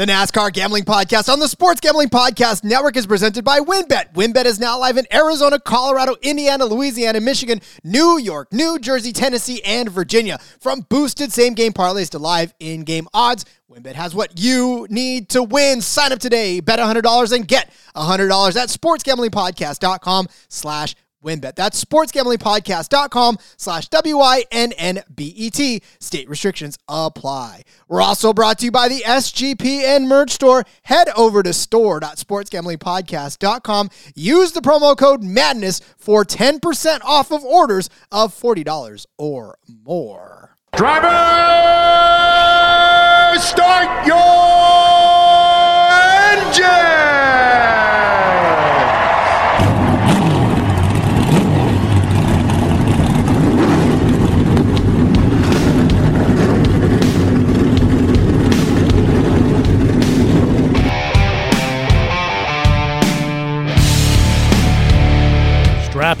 The NASCAR Gambling Podcast on the Sports Gambling Podcast Network is presented by WynnBET. WynnBET is now live in Arizona, Colorado, Indiana, Louisiana, Michigan, New York, New Jersey, Tennessee, and Virginia. From boosted same-game parlays to live in-game odds, WynnBET has what you need to win. Sign up today, bet $100 and get $100 at sportsgamblingpodcast.com/WynnBET. That's sportsgamblingpodcast.com/WYNNBET. State restrictions apply. We're also brought to you by the SGPN merch store. Head over to store.sportsgamblingpodcast.com. Use the promo code MADNESS for 10% off of orders of $40 or more. Driver, start your engine! Strap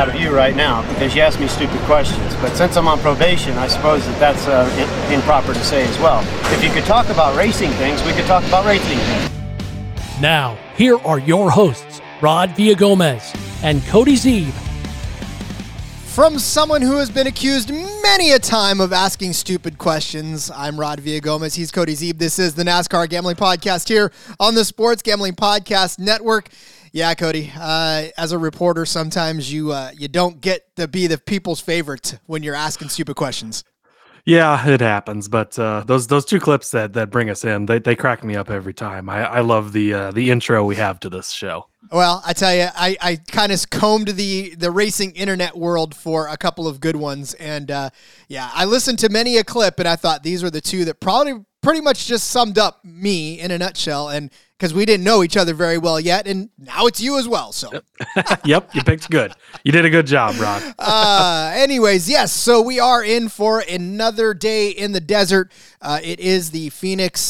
out of you right now because you asked me stupid questions, but since I'm on probation, I suppose that's improper to say as well. If you could talk about racing things, we could talk about racing things. Now, here are your hosts, Rod Villagomez and Cody Zeeb. From someone who has been accused many a time of asking stupid questions, I'm Rod Villagomez. He's Cody Zeeb. This is the NASCAR Gambling Podcast here on the Sports Gambling Podcast Network. Yeah, Cody, as a reporter, sometimes you don't get to be the people's favorite when you're asking stupid questions. Yeah, it happens. But those two clips that bring us in, they crack me up every time. I love the intro we have to this show. Well, I tell you, I kind of combed the racing internet world for a couple of good ones. And I listened to many a clip and I thought these were the two that probably pretty much just summed up me in a nutshell. And because we didn't know each other very well yet, and now it's you as well. So, yep, you picked good. You did a good job, Ron. Anyways, yes, so we are in for another day in the desert. It is the Phoenix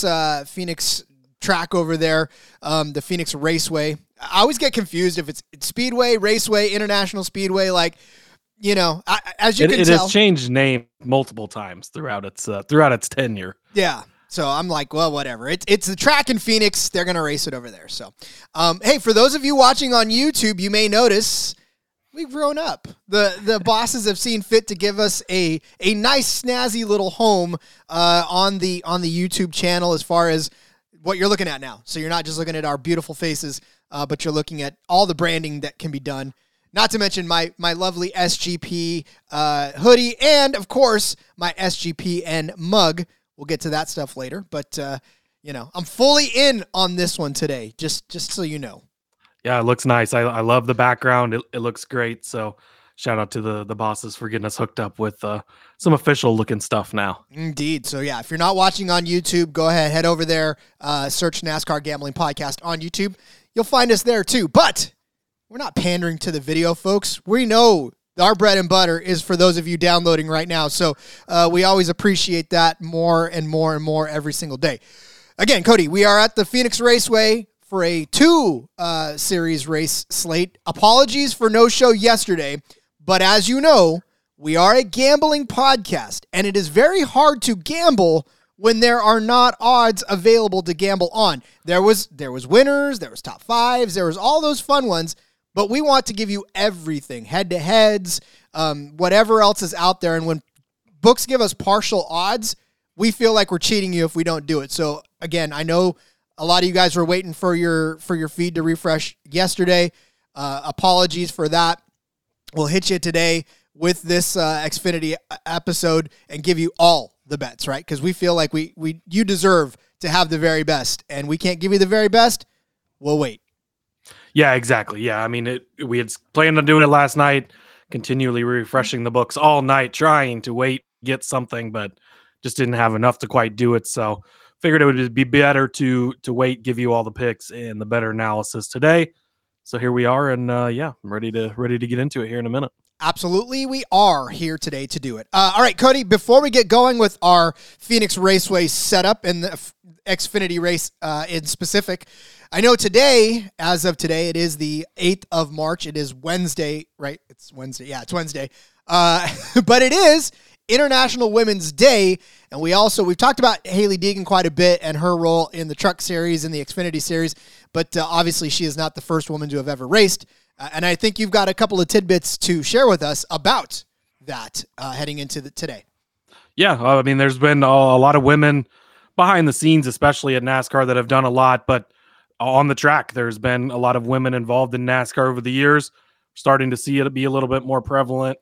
track over there, the Phoenix Raceway. I always get confused if it's Speedway, Raceway, International Speedway, like. You know, as you can tell, it has changed name multiple times throughout its tenure. Yeah. So I'm like, well, whatever. It's the track in Phoenix. They're going to race it over there. So, hey, for those of you watching on YouTube, you may notice we've grown up. The bosses have seen fit to give us a nice snazzy little home on the YouTube channel as far as what you're looking at now. So you're not just looking at our beautiful faces, but you're looking at all the branding that can be done. Not to mention my lovely SGP hoodie and, of course, my SGPN mug. We'll get to that stuff later. But, I'm fully in on this one today, just so you know. Yeah, it looks nice. I love the background. It looks great. So shout out to the bosses for getting us hooked up with some official-looking stuff now. Indeed. So, yeah, if you're not watching on YouTube, go ahead, head over there, search NASCAR Gambling Podcast on YouTube. You'll find us there, too. But we're not pandering to the video, folks. We know our bread and butter is for those of you downloading right now. So we always appreciate that more and more and more every single day. Again, Cody, we are at the Phoenix Raceway for a two-series race slate. Apologies for no-show yesterday, but as you know, we are a gambling podcast, and it is very hard to gamble when there are not odds available to gamble on. There was winners, there was top fives, there was all those fun ones. But we want to give you everything, head-to-heads, whatever else is out there. And when books give us partial odds, we feel like we're cheating you if we don't do it. So, again, I know a lot of you guys were waiting for your feed to refresh yesterday. Apologies for that. We'll hit you today with this Xfinity episode and give you all the bets, right? Because we feel like you deserve to have the very best. And we can't give you the very best. We'll wait. Yeah, exactly. Yeah, I mean, we had planned on doing it last night, continually refreshing the books all night, trying to get something, but just didn't have enough to quite do it. So figured it would be better to wait, give you all the picks and the better analysis today. So here we are, and I'm ready to get into it here in a minute. Absolutely, we are here today to do it. All right, Cody, before we get going with our Phoenix Raceway setup and the Xfinity race in specific, I know today, as of today, it is the 8th of March. It is Wednesday, right? It's Wednesday. Yeah, it's Wednesday. But it is International Women's Day, and we've talked about Hailie Deegan quite a bit and her role in the Truck Series and the Xfinity Series, but obviously she is not the first woman to have ever raced. And I think you've got a couple of tidbits to share with us about that heading into today. Yeah, I mean, there's been a lot of women behind the scenes, especially at NASCAR, that have done a lot. But on the track, there's been a lot of women involved in NASCAR over the years. Starting to see it be a little bit more prevalent.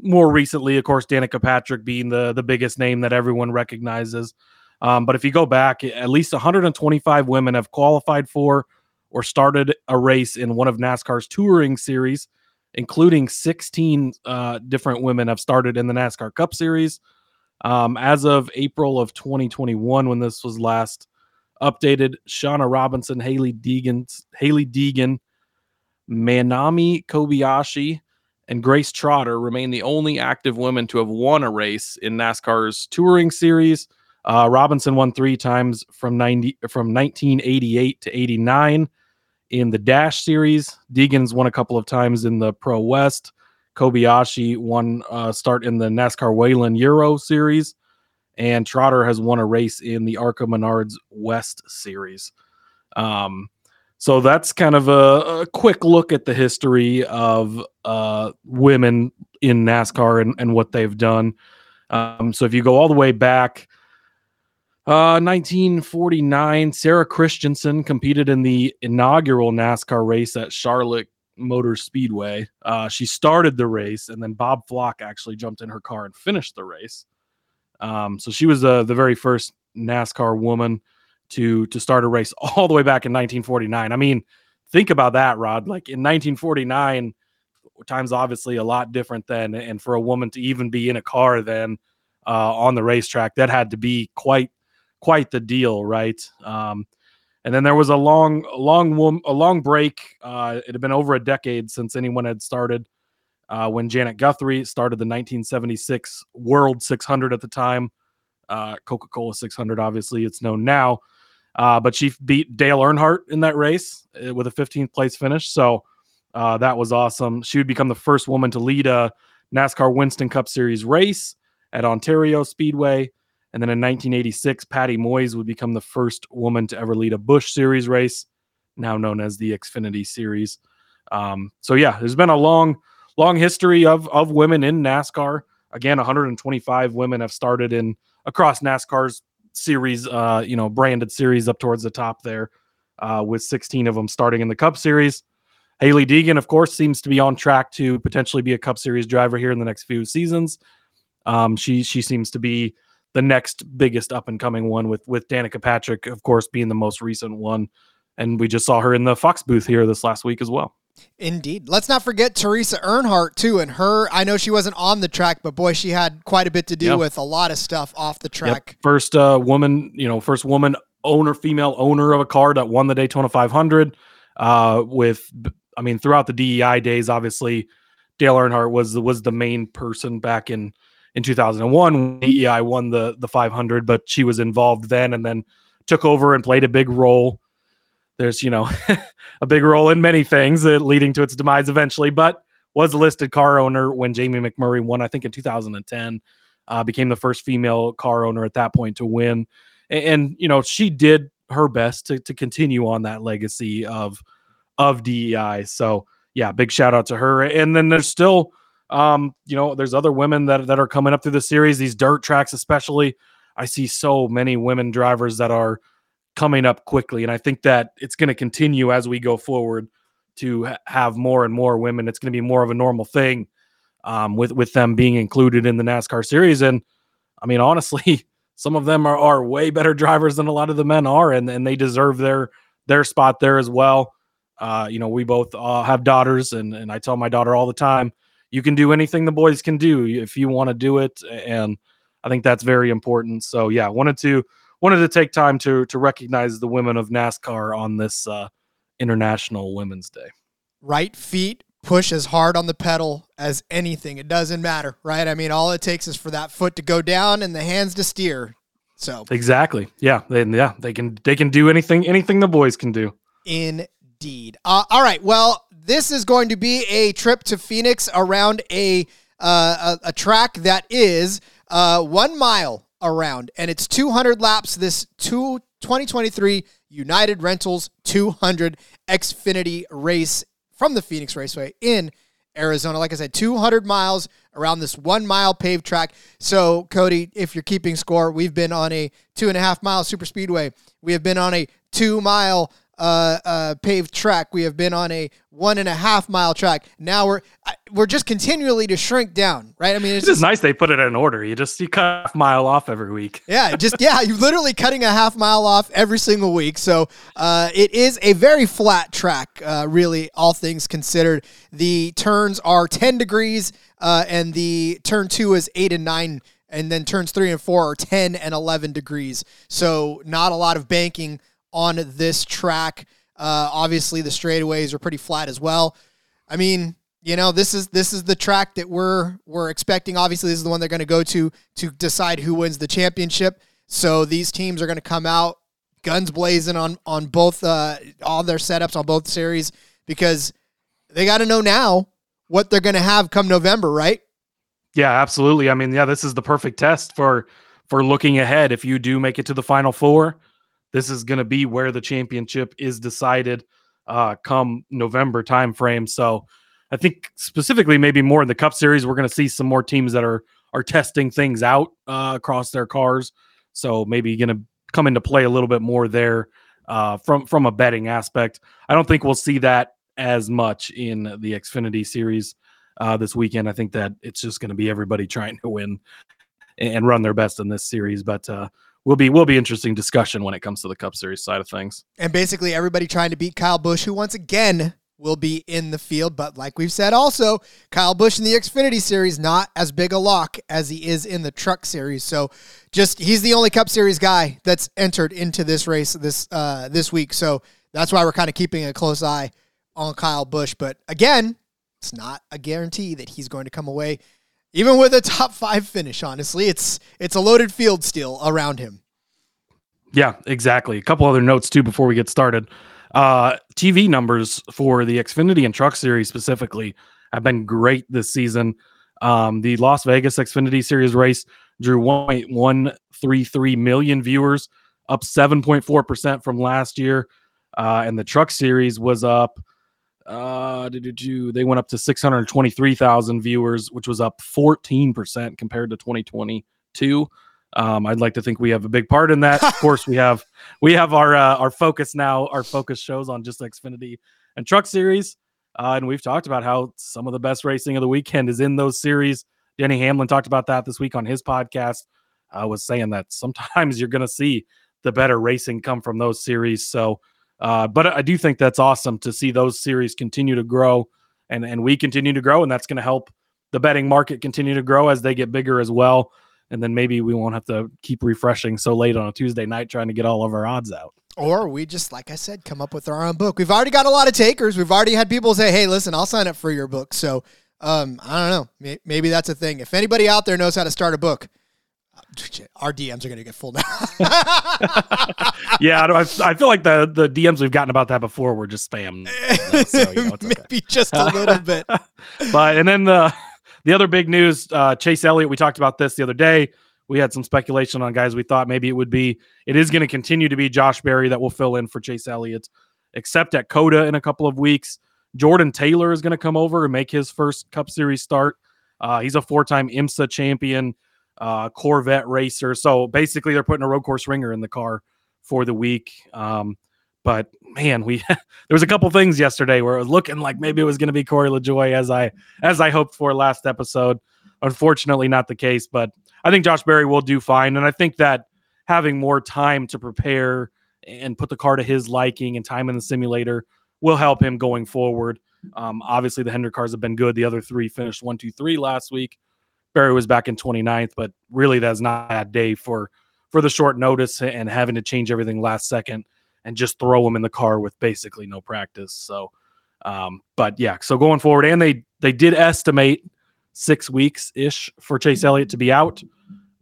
More recently, of course, Danica Patrick being the biggest name that everyone recognizes. But if you go back, at least 125 women have qualified for or started a race in one of NASCAR's touring series, including 16 different women have started in the NASCAR Cup Series. As of April of 2021, when this was last updated, Shauna Robinson, Hailie Deegan, Manami Kobayashi, and Grace Trotter remain the only active women to have won a race in NASCAR's touring series. Robinson won three times from 1988 to 89. In the Dash Series, Deegan's won a couple of times in the Pro West. Kobayashi won a start in the NASCAR Wayland Euro Series. And Trotter has won a race in the ARCA Menards West Series. So that's kind of a quick look at the history of women in NASCAR and what they've done. So if you go all the way back, 1949, Sarah Christensen competed in the inaugural NASCAR race at Charlotte Motor Speedway. She started the race, and then Bob Flock actually jumped in her car and finished the race. So she was the very first NASCAR woman to start a race all the way back in 1949. I mean, think about that, Rod. Like in 1949, times obviously a lot different then, and for a woman to even be in a car then on the racetrack, that had to be quite the deal, right? And then there was a long break. It had been over a decade since anyone had started when Janet Guthrie started the 1976 World 600 at the time. Coca-Cola 600, obviously, it's known now. But she beat Dale Earnhardt in that race with a 15th place finish. So that was awesome. She would become the first woman to lead a NASCAR Winston Cup Series race at Ontario Speedway. And then in 1986, Patty Moyes would become the first woman to ever lead a Busch Series race, now known as the Xfinity Series. So yeah, there's been a long history of women in NASCAR. Again, 125 women have started in across NASCAR's series, branded series up towards the top there, with 16 of them starting in the Cup Series. Hailie Deegan, of course, seems to be on track to potentially be a Cup Series driver here in the next few seasons. She seems to be the next biggest up-and-coming one, with Danica Patrick, of course, being the most recent one. And we just saw her in the Fox booth here this last week as well. Indeed. Let's not forget Teresa Earnhardt, too, and her. I know she wasn't on the track, but, boy, she had quite a bit to do with a lot of stuff off the track. Yep. First woman owner, female owner of a car that won the Daytona 500. Throughout the DEI days, obviously, Dale Earnhardt was the main person back in 2001, DEI won the 500, but she was involved then and then took over and played a big role. There's, a big role in many things, leading to its demise eventually, but was a listed car owner when Jamie McMurray won, I think in 2010, became the first female car owner at that point to win. And she did her best to continue on that legacy of DEI. So yeah, big shout out to her. And then there's still, there's other women that are coming up through the series, these dirt tracks especially. I see so many women drivers that are coming up quickly, and I think that it's going to continue as we go forward to have more and more women. It's going to be more of a normal thing with them being included in the NASCAR series. And I mean, honestly, some of them are way better drivers than a lot of the men are, and they deserve their spot there as well. We both have daughters, and I tell my daughter all the time, you can do anything the boys can do if you want to do it, and I think that's very important. So yeah, wanted to take time to recognize the women of NASCAR on this International Women's Day. Right feet push as hard on the pedal as anything. It doesn't matter, right? I mean, all it takes is for that foot to go down and the hands to steer. So exactly. They can do anything the boys can do. Indeed. All right. Well, this is going to be a trip to Phoenix around a track that is 1 mile around, and it's 200 laps. This 2023 United Rentals 200 Xfinity race from the Phoenix Raceway in Arizona. Like I said, 200 miles around this 1 mile paved track. So, Cody, if you're keeping score, we've been on a 2.5 mile super speedway. We have been on a 2 mile paved track. We have been on a 1.5 mile track. Now we're just continually to shrink down, right? I mean, it's just nice they put it in order. You cut a half mile off every week. You're literally cutting a half mile off every single week. So it is a very flat track, really, all things considered. The turns are 10 degrees, and the turn 2 is 8 and 9, and then turns 3 and 4 are 10 and 11 degrees. So not a lot of banking on this track. Obviously the straightaways are pretty flat as well. I mean, you know, this is the track that we're expecting. Obviously this is the one they're going to go to decide who wins the championship. So these teams are going to come out guns blazing on both, all their setups on both series, because they got to know now what they're going to have come November, right? Yeah, absolutely. I mean, yeah, this is the perfect test for looking ahead. If you do make it to the Final Four, this is going to be where the championship is decided come November timeframe. So I think specifically maybe more in the Cup Series, we're going to see some more teams that are testing things out across their cars. So maybe going to come into play a little bit more there from a betting aspect. I don't think we'll see that as much in the Xfinity Series this weekend. I think that it's just going to be everybody trying to win and run their best in this series. But will be interesting discussion when it comes to the Cup Series side of things. And basically everybody trying to beat Kyle Busch, who once again will be in the field. But like we've said also, Kyle Busch in the Xfinity Series, not as big a lock as he is in the Truck Series. So just he's the only Cup Series guy that's entered into this race this week. So that's why we're kind of keeping a close eye on Kyle Busch. But again, it's not a guarantee that he's going to come away even with a top 5 finish, honestly, it's a loaded field still around him. Yeah, exactly. A couple other notes, too, before we get started. TV numbers for the Xfinity and Truck Series specifically have been great this season. The Las Vegas Xfinity Series race drew 1.133 million viewers, up 7.4% from last year. And the Truck Series was up. They went up to 623,000 viewers, which was up 14% compared to 2022. I'd like to think we have a big part in that. Of course, we have our focus now. Our focus shows on just Xfinity and Truck Series, and we've talked about how some of the best racing of the weekend is in those series. Denny Hamlin talked about that this week on his podcast. Was saying that sometimes you're going to see the better racing come from those series. So. But I do think that's awesome to see those series continue to grow and we continue to grow, and that's going to help the betting market continue to grow as they get bigger as well. And then maybe we won't have to keep refreshing so late on a Tuesday night trying to get all of our odds out. Or we just, like I said, come up with our own book. We've already got a lot of takers. We've already had people say, hey, listen, I'll sign up for your book. So I don't know. Maybe that's a thing. If anybody out there knows how to start a book, our DMs are going to get full now. Yeah, I feel like the DMs we've gotten about that before were just spam. So, it's okay. Maybe just a little bit. But and then the other big news, Chase Elliott, we talked about this the other day. We had some speculation on guys we thought maybe it would be. It is going to continue to be Josh Berry that will fill in for Chase Elliott, except at COTA in a couple of weeks. Jordan Taylor is going to come over and make his first Cup Series start. He's a 4-time IMSA champion. Corvette racer. So basically they're putting a road course ringer in the car for the week. But man, there was a couple things yesterday where it was looking like maybe it was going to be Corey LaJoie as I hoped for last episode. Unfortunately not the case, but I think Josh Berry will do fine. And I think that having more time to prepare and put the car to his liking and time in the simulator will help him going forward. Obviously the Hendrick cars have been good. The other three finished 1, 2, 3 last week. Berry was back in 29th, but really that's not a bad day for the short notice and having to change everything last second and just throw him in the car with basically no practice. So But yeah, so going forward, and they did estimate 6 weeks ish for Chase Elliott to be out.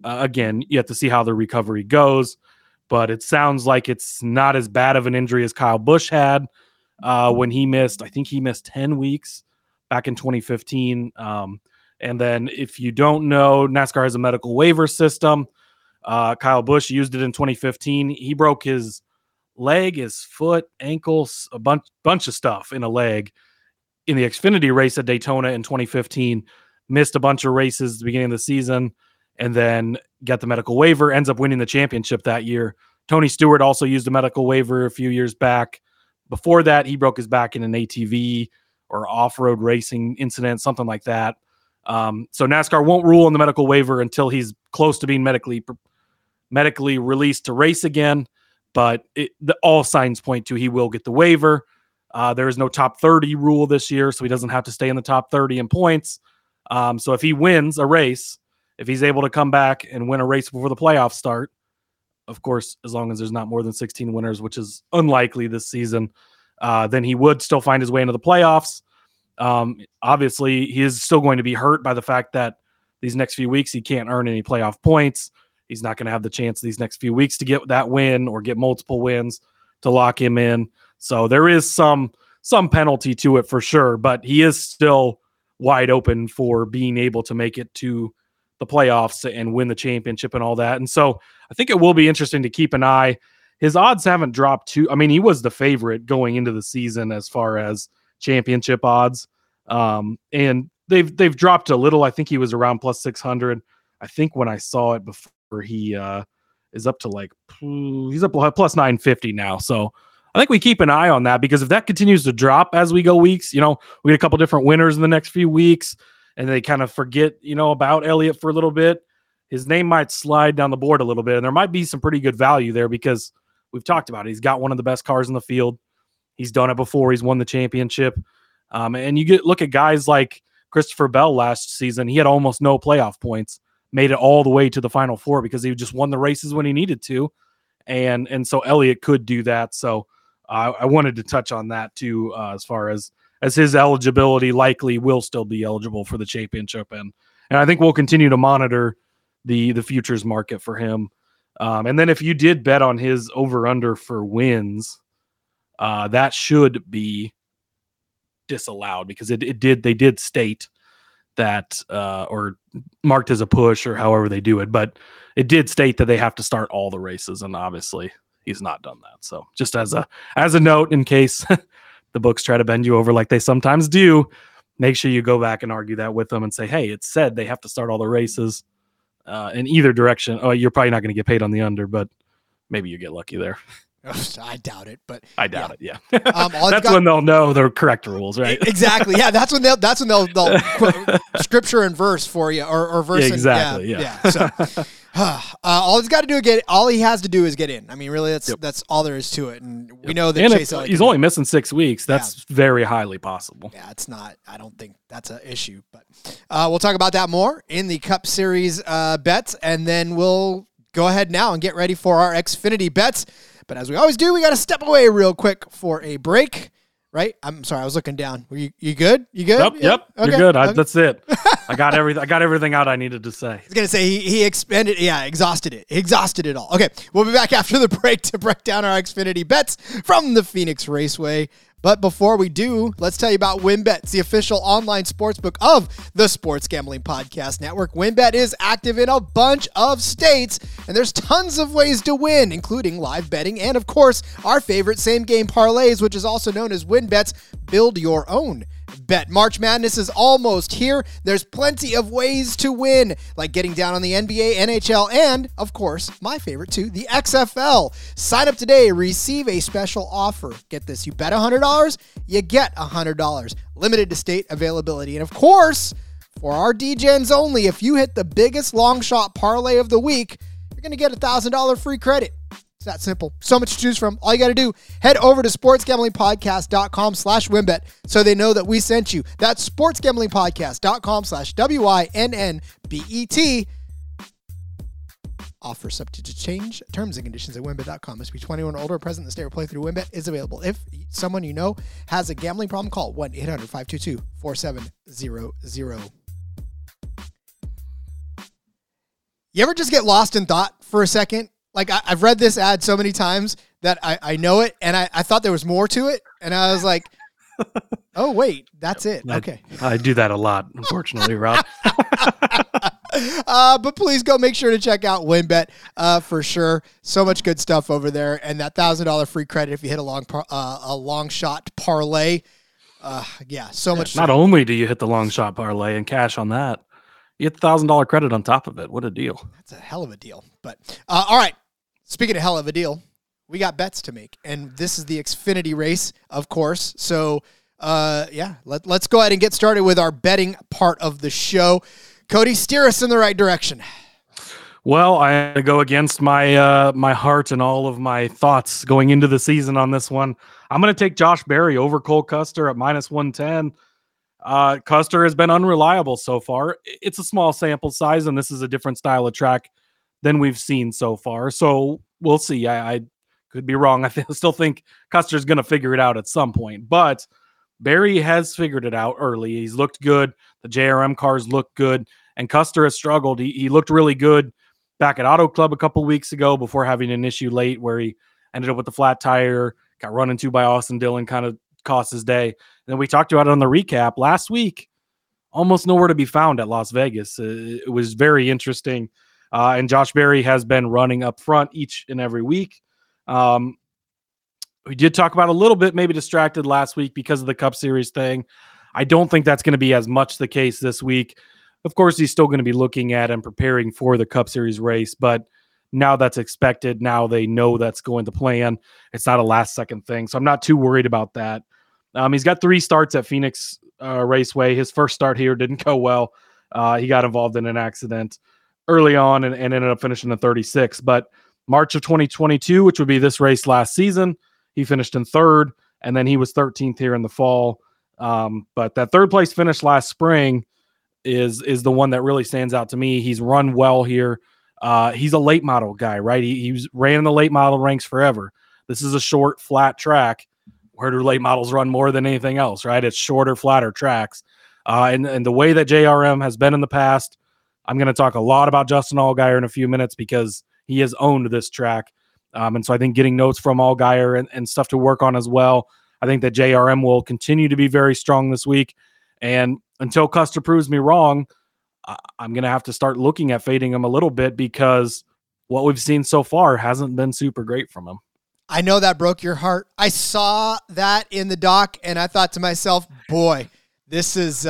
Again, you have to see how the recovery goes, but it sounds like it's not as bad of an injury as Kyle Busch had when he missed. I think he missed 10 weeks back in 2015. And then if you don't know, NASCAR has a medical waiver system. Kyle Busch used it in 2015. He broke his leg, his foot, ankles, a bunch of stuff in a leg in the Xfinity race at Daytona in 2015. Missed a bunch of races at the beginning of the season, and then got the medical waiver, ends up winning the championship that year. Tony Stewart also used a medical waiver a few years back. Before that, he broke his back in an ATV or off-road racing incident, something like that. So NASCAR won't rule on the medical waiver until he's close to being medically released to race again. But all signs point to he will get the waiver. There is no top 30 rule this year, so he doesn't have to stay in the top 30 in points. So if he wins a race, if he's able to come back and win a race before the playoffs start, of course, as long as there's not more than 16 winners, which is unlikely this season, then he would still find his way into the playoffs. Obviously, he is still going to be hurt by the fact that these next few weeks he can't earn any playoff points. He's not going to have the chance these next few weeks to get that win or get multiple wins to lock him in. So there is some penalty to it for sure, but he is still wide open for being able to make it to the playoffs and win the championship and all that. And so I think it will be interesting to keep an eye. His odds haven't dropped too. I mean, he was the favorite going into the season as far as championship odds. And they've dropped a little. I think he was around plus 600. I think when I saw it before, he is up to he's up plus 950 now. So I think we keep an eye on that, because if that continues to drop as we go weeks, we get a couple different winners in the next few weeks and they kind of forget, about Elliott for a little bit, his name might slide down the board a little bit. And there might be some pretty good value there, because we've talked about it. He's got one of the best cars in the field. He's done it before. He's won the championship. And you look at guys like Christopher Bell last season. He had almost no playoff points, made it all the way to the Final Four because he just won the races when he needed to. And so Elliott could do that. So I wanted to touch on that too, as far as his eligibility, likely will still be eligible for the championship. And I think we'll continue to monitor the futures market for him. And then if you did bet on his over-under for wins, that should be disallowed, because they did state that, or marked as a push or however they do it, but it did state that they have to start all the races. And obviously he's not done that. So just as a note, in case the books try to bend you over like they sometimes do, make sure you go back and argue that with them and say, hey, it said they have to start all the races in either direction. Oh, you're probably not going to get paid on the under, but maybe you get lucky there. I doubt it, but I doubt it. Yeah. That's when they'll know the correct rules, right? Exactly. Yeah. That's when they'll quote scripture and verse for you, or verse. Yeah, exactly. And, yeah. So, all he has to do is get in. I mean, really, that's all there is to it. And we know that Chase Elliott, he's only missing 6 weeks. That's very highly possible. Yeah, it's not. I don't think that's an issue. But we'll talk about that more in the Cup Series bets, and then we'll go ahead now and get ready for our Xfinity bets. But as we always do, we got to step away real quick for a break, right? I'm sorry, I was looking down. Were you good? You good? Yep. Okay. You're good. That's it. I got everything out I needed to say. I was going to say he expanded. Yeah, exhausted it. He exhausted it all. Okay, we'll be back after the break to break down our Xfinity bets from the Phoenix Raceway. But before we do, let's tell you about WynnBET, the official online sportsbook of the Sports Gambling Podcast Network. WynnBET is active in a bunch of states, and there's tons of ways to win, including live betting and, of course, our favorite same-game parlays, which is also known as WynnBET's Build Your Own Bet. March Madness is almost here. There's plenty of ways to win, like getting down on the NBA, NHL, and, of course, my favorite too, the XFL. Sign up today. Receive a special offer. Get this. You bet $100, you get $100. Limited to state availability. And, of course, for our DGens only, if you hit the biggest long shot parlay of the week, you're going to get $1,000 free credit. It's that simple. So much to choose from. All you got to do, head over to sportsgamblingpodcast.com/WynnBET so they know that we sent you. That's sportsgamblingpodcast.com/WYNNBET. Offer subject to change. Terms and conditions at WynnBET.com. Must be 21 or older. Present in the state or play through. WynnBET is available. If someone you know has a gambling problem, call 1-800-522-4700. You ever just get lost in thought for a second? Like, I've read this ad so many times that I know it, and I thought there was more to it, and I was like, oh, wait, that's it. Okay. I do that a lot, unfortunately, Rob. But please go make sure to check out WynnBET for sure. So much good stuff over there. And that $1,000 free credit if you hit a long shot parlay. So much. Not only do you hit the long shot parlay and cash on that, you get the $1,000 credit on top of it. What a deal. That's a hell of a deal. But all right, speaking of hell of a deal, we got bets to make. And this is the Xfinity race, of course. So, let's go ahead and get started with our betting part of the show. Cody, steer us in the right direction. Well, I go against my heart and all of my thoughts going into the season on this one. I'm going to take Josh Berry over Cole Custer at -110. Custer has been unreliable so far. It's a small sample size, and this is a different style of track than we've seen so far. So we'll see. I could be wrong. I still think Custer's going to figure it out at some point, but Berry has figured it out early. He's looked good. The JRM cars look good, and Custer has struggled. He looked really good back at Auto Club a couple weeks ago before having an issue late where he ended up with a flat tire, got run into by Austin Dillon, kind of cost his day. And then we talked about it on the recap last week. Almost nowhere to be found at Las Vegas. It was very interesting. And Josh Berry has been running up front each and every week. We did talk about a little bit, maybe distracted last week because of the Cup Series thing. I don't think that's going to be as much the case this week. Of course, he's still going to be looking at and preparing for the Cup Series race, but now that's expected. Now they know that's going to plan. It's not a last-second thing, so I'm not too worried about that. He's got 3 starts at Phoenix Raceway. His first start here didn't go well. He got involved in an accident early on and ended up finishing in 36. But March of 2022, which would be this race last season, he finished in 3rd, and then he was 13th here in the fall. But that 3rd place finish last spring is the one that really stands out to me. He's run well here. He's a late model guy, right? He ran in the late model ranks forever. This is a short, flat track. Where do late models run more than anything else, right? It's shorter, flatter tracks. And the way that JRM has been in the past, I'm going to talk a lot about Justin Allgaier in a few minutes because he has owned this track. And so I think getting notes from Allgaier and stuff to work on as well. I think that JRM will continue to be very strong this week. And until Custer proves me wrong, I'm going to have to start looking at fading him a little bit because what we've seen so far hasn't been super great from him. I know that broke your heart. I saw that in the doc and I thought to myself, boy, this is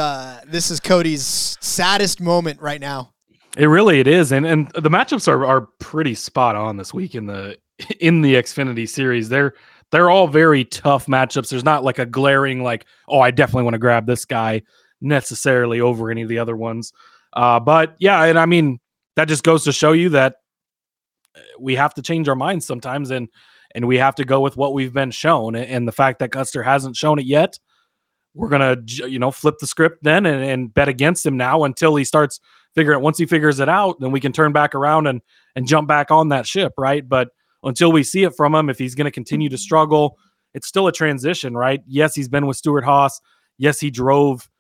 Cody's saddest moment right now. It really is. And the matchups are pretty spot on this week in the Xfinity series. They're all very tough matchups. There's not like a glaring, like, oh, I definitely want to grab this guy necessarily over any of the other ones. But yeah, and I mean, that just goes to show you that we have to change our minds sometimes and we have to go with what we've been shown. And the fact that Custer hasn't shown it yet, we're going to, flip the script then and bet against him now until he starts figuring it. Once he figures it out, then we can turn back around and jump back on that ship. Right. But until we see it from him, if he's going to continue to struggle, it's still a transition, right? Yes, he's been with Stewart-Haas. Yes, he drove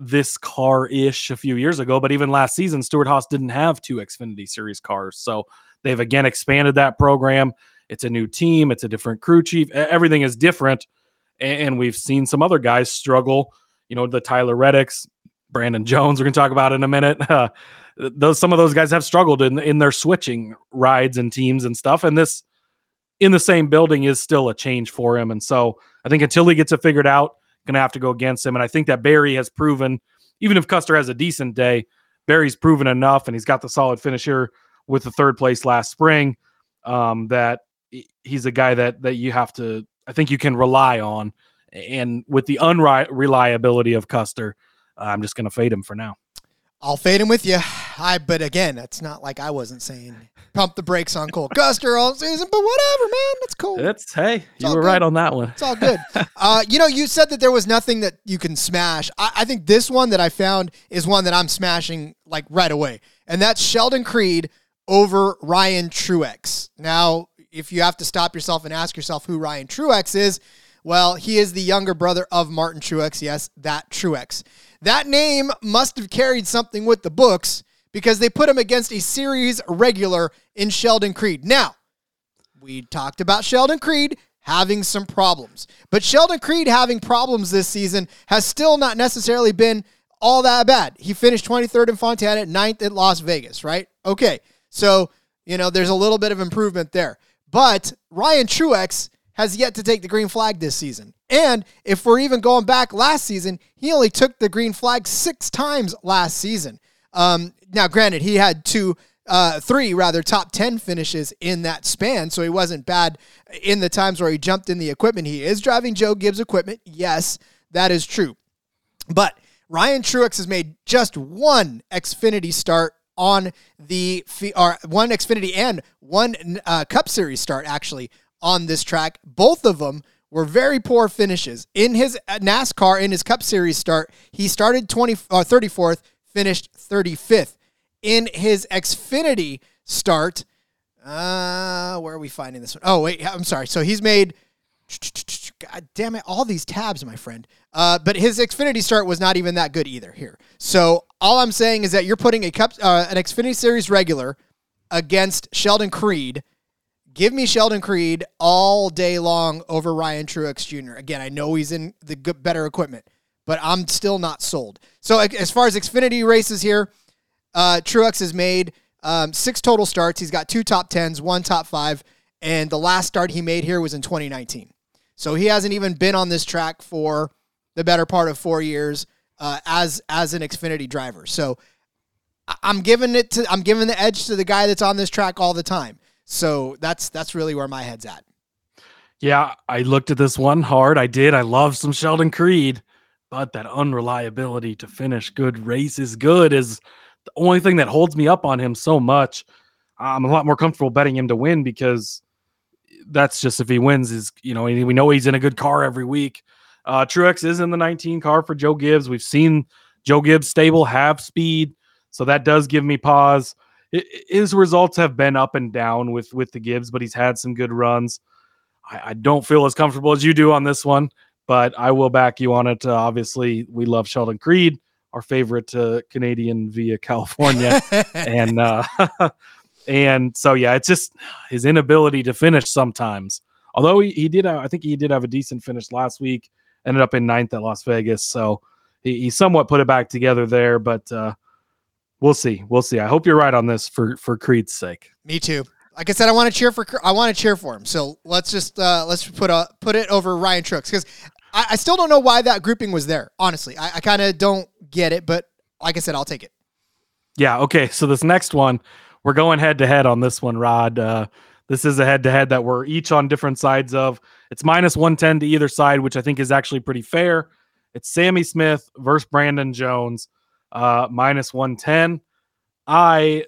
this car-ish a few years ago, but even last season, Stewart-Haas didn't have 2 Xfinity Series cars. So they've again expanded that program. It's a new team. It's a different crew chief. Everything is different. And we've seen some other guys struggle, the Tyler Reddick's, Brandon Jones, we're going to talk about in a minute. Some of those guys have struggled in their switching rides and teams and stuff. And this in the same building is still a change for him. And so I think until he gets it figured out, going to have to go against him. And I think that Berry has proven, even if Custer has a decent day, Berry's proven enough. And he's got the solid finish here with the 3rd place last spring that he's a guy that you have to, I think you can rely on. And with the unreliability of Custer, I'm just going to fade him for now. I'll fade him with you. But again, it's not like I wasn't saying pump the brakes on Cole Custer all season, but whatever, man, that's cool. You were right on that one. It's all good. You said that there was nothing that you can smash. I think this one that I found is one that I'm smashing like right away. And that's Sheldon Creed over Ryan Truex. Now, if you have to stop yourself and ask yourself who Ryan Truex is, well, he is the younger brother of Martin Truex. Yes, that Truex. That name must have carried something with the books because they put him against a series regular in Sheldon Creed. Now, we talked about Sheldon Creed having some problems, but Sheldon Creed having problems this season has still not necessarily been all that bad. He finished 23rd in Fontana, 9th at Las Vegas, right? Okay, so, you know, there's a little bit of improvement there. But Ryan Truex has yet to take the green flag this season. And if we're even going back last season, he only took the green flag 6 times last season. Now, granted, he had three top 10 finishes in that span, so he wasn't bad in the times where he jumped in the equipment. He is driving Joe Gibbs equipment. Yes, that is true. But Ryan Truex has made just one Xfinity start on the, or one Xfinity and one Cup Series start, actually, on this track. Both of them were very poor finishes. In his NASCAR, in his Cup Series start, he started 34th, finished 35th. In his Xfinity start, where are we finding this one? Oh, wait, I'm sorry. So he's made, God damn it, all these tabs, my friend. But his Xfinity start was not even that good either here. So all I'm saying is that you're putting a an Xfinity Series regular against Sheldon Creed. Give me Sheldon Creed all day long over Ryan Truex Jr. Again, I know he's in the better equipment, but I'm still not sold. So as far as Xfinity races here, Truex has made 6 total starts. He's got 2 top 10s, 1 top 5, and the last start he made here was in 2019. So he hasn't even been on this track for the better part of 4 years as an Xfinity driver. So I'm giving the edge to the guy that's on this track all the time. So that's really where my head's at. Yeah, I looked at this one hard. I did. I love some Sheldon Creed, but that unreliability to finish good races good is the only thing that holds me up on him so much. I'm a lot more comfortable betting him to win because that's just if he wins is, you know, we know he's in a good car every week. Truex is in the 19 car for Joe Gibbs. We've seen Joe Gibbs stable have speed, so that does give me pause. His results have been up and down with the Gibbs, but he's had some good runs. I don't feel as comfortable as you do on this one, but I will back you on it. Obviously, we love Sheldon Creed, our favorite Canadian via California. And so, yeah, it's just his inability to finish sometimes. Although he did have a decent finish last week, ended up in 9th at Las Vegas. So he somewhat put it back together there, but We'll see. I hope you're right on this for Creed's sake. Me too. Like I said, I want to cheer for him. So let's put it over Ryan Truex because I still don't know why that grouping was there. Honestly, I kind of don't get it. But like I said, I'll take it. Yeah. Okay. So this next one, we're going head to head on this one, Rod. This is a head to head that we're each on different sides of. It's -110 to either side, which I think is actually pretty fair. It's Sammy Smith versus Brandon Jones. -110. I,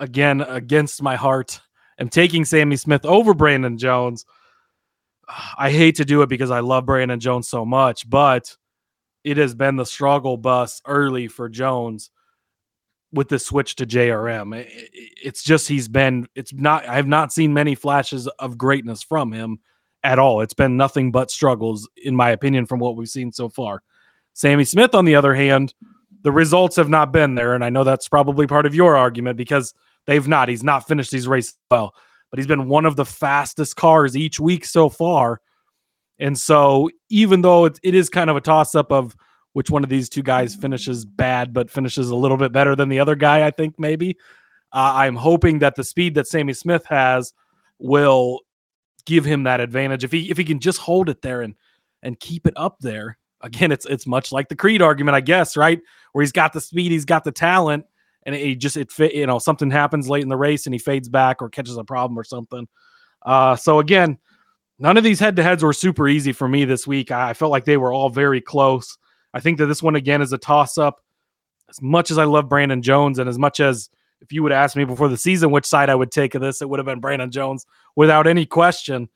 again, against my heart, am taking Sammy Smith over Brandon Jones. I hate to do it because I love Brandon Jones so much, but it has been the struggle bus early for Jones with the switch to JRM. It's just, I have not seen many flashes of greatness from him at all. It's been nothing but struggles, in my opinion, from what we've seen so far. Sammy Smith, on the other hand, the results have not been there, and I know that's probably part of your argument because they've not. He's not finished these races well, but he's been one of the fastest cars each week so far. And so even though it is kind of a toss-up of which one of these two guys finishes bad but finishes a little bit better than the other guy, I think maybe, I'm hoping that the speed that Sammy Smith has will give him that advantage. If he can just hold it there and keep it up there. Again, it's much like the Creed argument, I guess, right? Where he's got the speed, he's got the talent, and something happens late in the race and he fades back or catches a problem or something. So again, none of these head-to-heads were super easy for me this week. I felt like they were all very close. I think that this one, again, is a toss-up. As much as I love Brandon Jones and as much as if you would ask me before the season which side I would take of this, it would have been Brandon Jones without any question.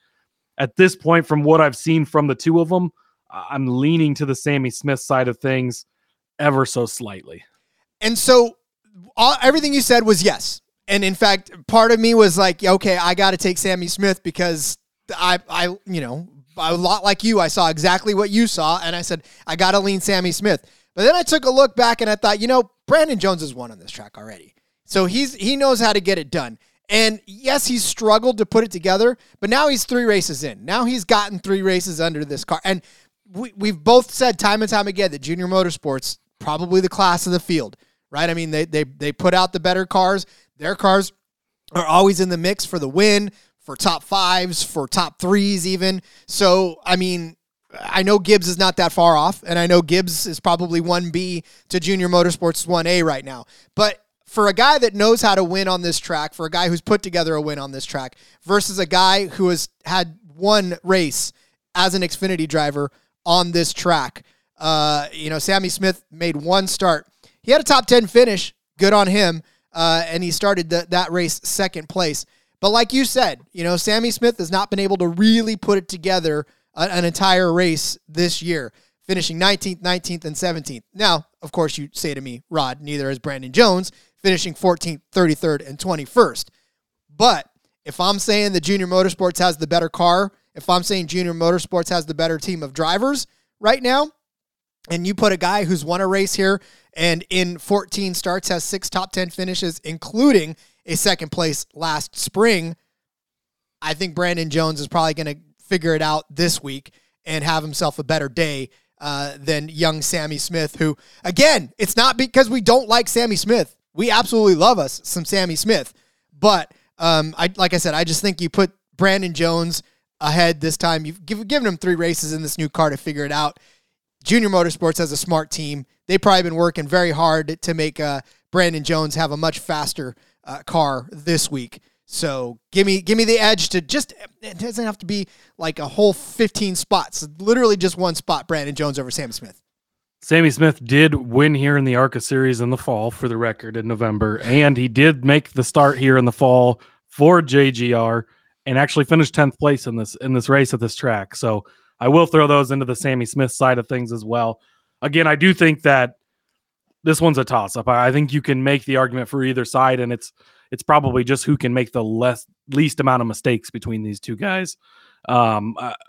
At this point, from what I've seen from the two of them, I'm leaning to the Sammy Smith side of things ever so slightly. And so everything you said was yes. And in fact, part of me was like, okay, I got to take Sammy Smith because I you know, a lot like you, I saw exactly what you saw. And I said, I got to lean Sammy Smith. But then I took a look back and I thought, you know, Brandon Jones has won on this track already. So he knows how to get it done. And yes, he's struggled to put it together, but now he's three races in. Now he's gotten three races under this car. And we've both said time and time again that junior motorsports, probably the class of the field, right? I mean, they put out the better cars. Their cars are always in the mix for the win, for top fives, for top threes even. So, I mean, I know Gibbs is not that far off, and I know Gibbs is probably 1B to junior motorsports 1A right now. But for a guy that knows how to win on this track, for a guy who's put together a win on this track, versus a guy who has had one race as an Xfinity driver on this track, you know, Sammy Smith made one start. He had a top 10 finish. Good on him. And he started that race second place. But like you said, you know, Sammy Smith has not been able to really put it together an entire race this year, finishing 19th, 19th, and 17th. Now, of course, you say to me, Rod, neither is Brandon Jones, finishing 14th, 33rd, and 21st. But if I'm saying that Junior Motorsports has the better car, if I'm saying Junior Motorsports has the better team of drivers right now, and you put a guy who's won a race here and in 14 starts has six top 10 finishes, including a second place last spring, I think Brandon Jones is probably going to figure it out this week and have himself a better day than young Sammy Smith, who, again, it's not because we don't like Sammy Smith. We absolutely love us some Sammy Smith. But like I said, I just think you put Brandon Jones ahead this time. You've given him three races in this new car to figure it out. Junior Motorsports has a smart team. They've probably been working very hard to make Brandon Jones have a much faster car this week. So give me the edge to just, it doesn't have to be like a whole 15 spots. Literally just one spot, Brandon Jones over Sammy Smith. Sammy Smith did win here in the ARCA Series in the fall, for the record, in November. And he did make the start here in the fall for JGR and actually finished 10th place in this race at this track. So I will throw those into the Sammy Smith side of things as well. Again, I do think that this one's a toss-up. I think you can make the argument for either side, and it's probably just who can make the least amount of mistakes between these two guys.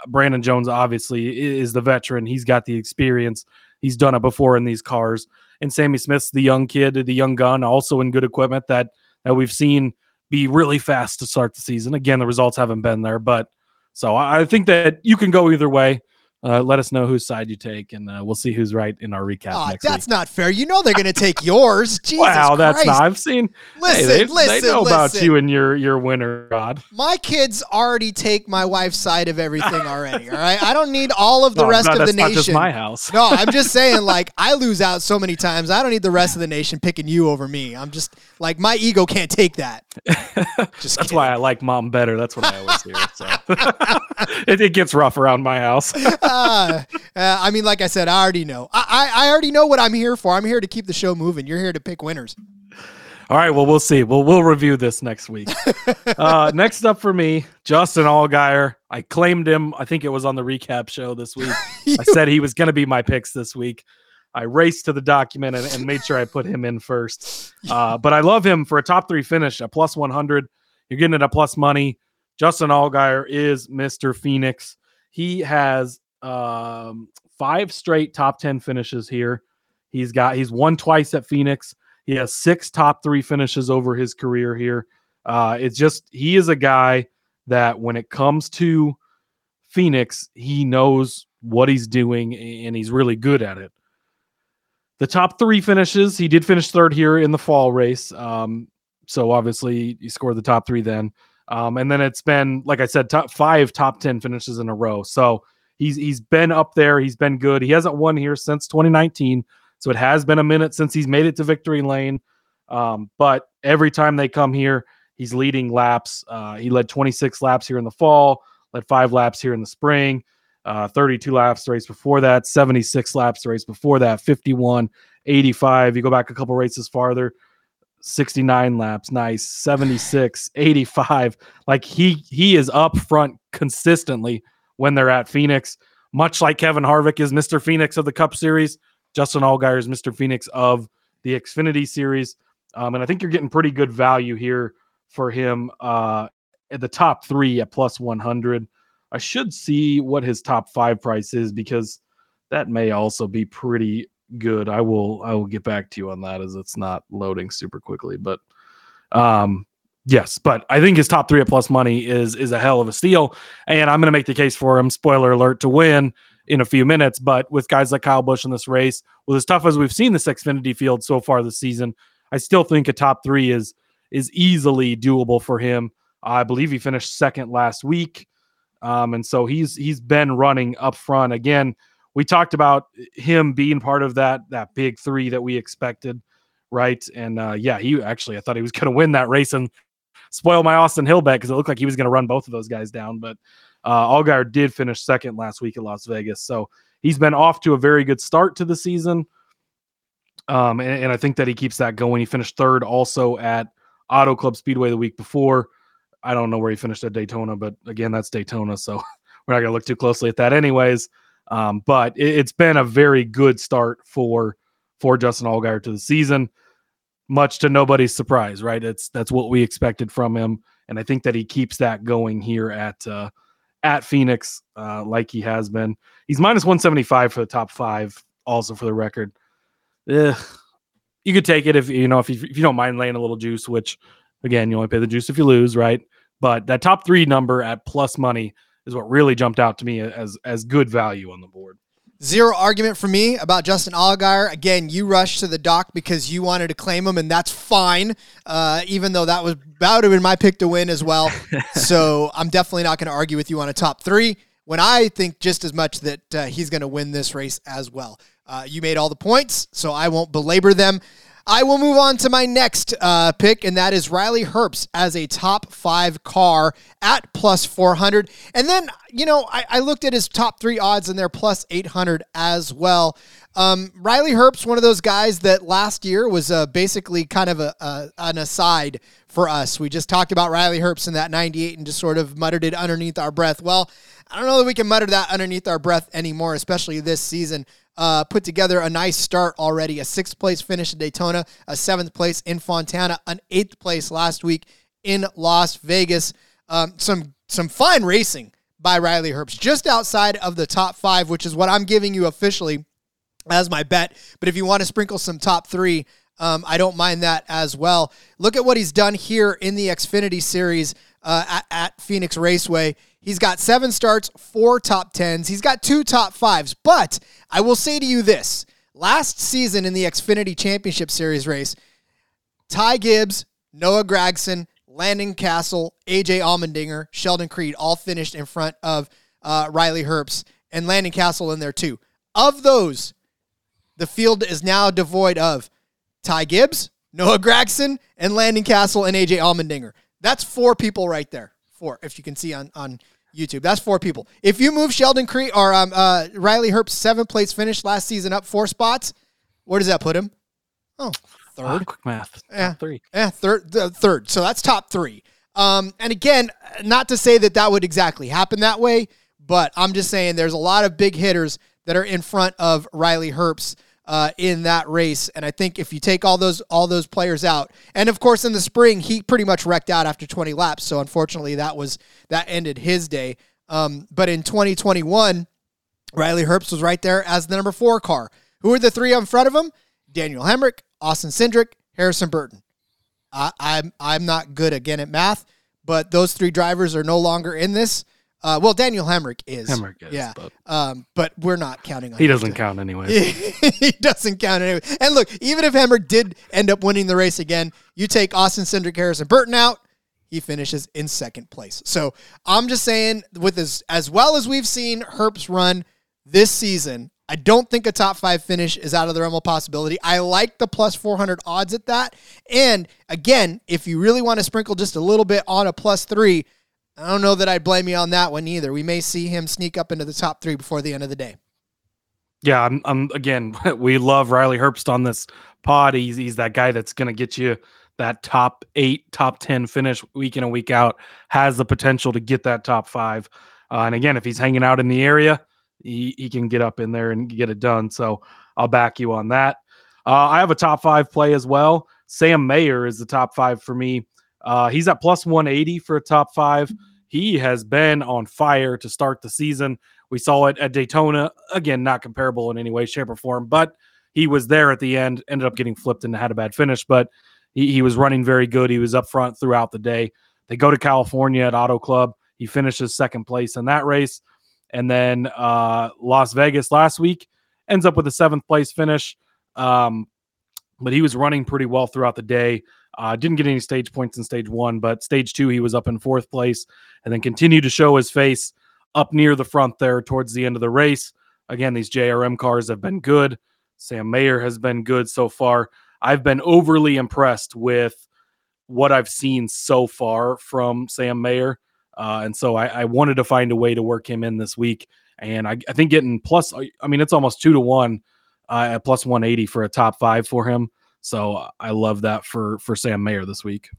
Brandon Jones obviously is the veteran. He's got the experience. He's done it before in these cars. And Sammy Smith's the young kid, the young gun, also in good equipment that we've seen be really fast to start the season. Again, the results haven't been there, but so I think that you can go either way. Let us know whose side you take, and we'll see who's right in our recap next week. That's not fair. You know they're going to take yours. Jesus wow, that's Christ. Not. I've seen. Listen, hey, they know about you and your winner, God. My kids already take my wife's side of everything already, all right? I don't need all of the rest of the nation. Not just my house. No, I'm just saying, like, I lose out so many times. I don't need the rest of the nation picking you over me. I'm just, like, my ego can't take that. Just that's kidding. Why I like mom better. That's what I always hear. So. it gets rough around my house. I mean, like I said, I already know. I already know what I'm here for. I'm here to keep the show moving. You're here to pick winners. All right. Well, we'll see. We'll review this next week. Next up for me, Justin Allgaier. I claimed him. I think it was on the recap show this week. I said he was going to be my picks this week. I raced to the document and made sure I put him in first. But I love him for a top three finish, a plus 100. You're getting it a plus money. Justin Allgaier is Mr. Phoenix. He has five straight top 10 finishes here. He's won twice at Phoenix. He has six top three finishes over his career here. It's just, he is a guy that when it comes to Phoenix, he knows what he's doing and he's really good at it. The top three finishes, he did finish third here in the fall race. So obviously he scored the top three then. And then it's been, like I said, five top 10 finishes in a row. So he's been up there. He's been good. He hasn't won here since 2019. So it has been a minute since he's made it to victory lane. But every time they come here, he's leading laps. He led 26 laps here in the fall, led five laps here in the spring, 32 laps the race before that, 76 laps the race before that, 51, 85. You go back a couple races farther, 69 laps, nice, 76, 85. Like he is up front consistently when they're at Phoenix. Much like Kevin Harvick is Mr. Phoenix of the Cup Series, Justin Allgaier is Mr. Phoenix of the Xfinity Series. And I think you're getting pretty good value here for him at the top three at plus 100. I should see what his top five price is, because that may also be pretty good. I will get back to you on that, as it's not loading super quickly, but yes, but I think his top three at plus money is a hell of a steal. And I'm going to make the case for him, spoiler alert, to win in a few minutes. But with guys like Kyle Busch in this race, well, as tough as we've seen this Xfinity field so far this season, I still think a top three is easily doable for him. I believe he finished second last week. And so he's been running up front. Again, we talked about him being part of that big three that we expected. Right. And I thought he was going to win that race and spoil my Austin Hill bet, because it looked like he was going to run both of those guys down. But Allgaier did finish second last week at Las Vegas. So he's been off to a very good start to the season. And I think that he keeps that going. He finished third also at Auto Club Speedway the week before. I don't know where he finished at Daytona, but again, that's Daytona, so we're not going to look too closely at that anyways. But it's been a very good start for Justin Allgaier to the season, much to nobody's surprise, right? That's what we expected from him, and I think that he keeps that going here at Phoenix like he has been. He's minus 175 for the top five, also for the record. You could take it if you don't mind laying a little juice, which, again, you only pay the juice if you lose, right? But that top three number at plus money is what really jumped out to me as good value on the board. Zero argument for me about Justin Allgaier. Again, you rushed to the dock because you wanted to claim him, and that's fine, even though that was about to have been my pick to win as well. So I'm definitely not going to argue with you on a top three when I think just as much that he's going to win this race as well. You made all the points, so I won't belabor them. I will move on to my next pick, and that is Riley Herbst as a top five car at plus 400. And then, I looked at his top three odds, and they're plus 800 as well. Riley Herbst, one of those guys that last year was basically kind of an aside for us. We just talked about Riley Herbst in that 98 and just sort of muttered it underneath our breath. Well, I don't know that we can mutter that underneath our breath anymore, especially this season. Put together a nice start already, a 6th place finish at Daytona, a 7th place in Fontana, an 8th place last week in Las Vegas. Some fine racing by Riley Herbst, just outside of the top 5, which is what I'm giving you officially as my bet. But if you want to sprinkle some top 3, I don't mind that as well. Look at what he's done here in the Xfinity Series at Phoenix Raceway. He's got 7 starts, 4 top 10s. He's got 2 top 5s. But I will say to you this. Last season in the Xfinity Championship Series race, Ty Gibbs, Noah Gragson, Landon Castle, A.J. Allmendinger, Sheldon Creed all finished in front of Riley Herbst, and Landon Castle in there too. Of those, the field is now devoid of Ty Gibbs, Noah Gragson, and Landon Castle and A.J. Allmendinger. That's 4 people right there. 4, if you can see on YouTube. That's 4 people. If you move Sheldon Creed or Riley Herbst's 7th place finish last season up 4 spots, where does that put him? Oh, 3rd. Quick math. Yeah, top 3. Yeah, 3rd. So that's top 3. And again, not to say that would exactly happen that way, but I'm just saying there's a lot of big hitters that are in front of Riley Herbst in that race, and I think if you take all those players out, and of course in the spring he pretty much wrecked out after 20 laps, so unfortunately that ended his day. But in 2021, Riley Herbst was right there as the number 4 car. Who are the 3 in front of him? Daniel Hemric, Austin Cindric, Harrison Burton. I'm not good again at math, but those 3 drivers are no longer in this. Well, Daniel Hemric is. Yeah. But we're not counting on him. He doesn't count anyway. He doesn't count anyway. And look, even if Hemric did end up winning the race again, you take Austin Cindric, Harrison Burton out, he finishes in 2nd place. So I'm just saying, with as well as we've seen Herbst run this season, I don't think a top 5 finish is out of the realm of possibility. I like the plus 400 odds at that. And again, if you really want to sprinkle just a little bit on a plus 3, I don't know that I'd blame you on that one either. We may see him sneak up into the top 3 before the end of the day. Yeah, again, we love Riley Herbst on this pod. He's that guy that's going to get you that top 8, top 10 finish week in and week out, has the potential to get that top 5. And again, if he's hanging out in the area, he can get up in there and get it done. So I'll back you on that. I have a top 5 play as well. Sam Mayer is the top five for me. He's at plus 180 for a top five. He has been on fire to start the season. We saw it at Daytona. Again, not comparable in any way, shape, or form, but he was there at the end, ended up getting flipped and had a bad finish, but he was running very good. He was up front throughout the day. They go to California at Auto Club. He finishes second place in that race. And then Las Vegas last week ends up with a seventh place finish. But he was running pretty well throughout the day. Didn't get any stage points in stage one, but stage two, he was up in fourth place and then continued to show his face up near the front there towards the end of the race. Again, these JRM cars have been good. Sam Mayer has been good so far. I've been overly impressed with what I've seen so far from Sam Mayer. And so I wanted to find a way to work him in this week. And I think getting plus, I mean, it's almost 2-1 at plus 180 for a top five for him. So I love that for Sam Mayer this week.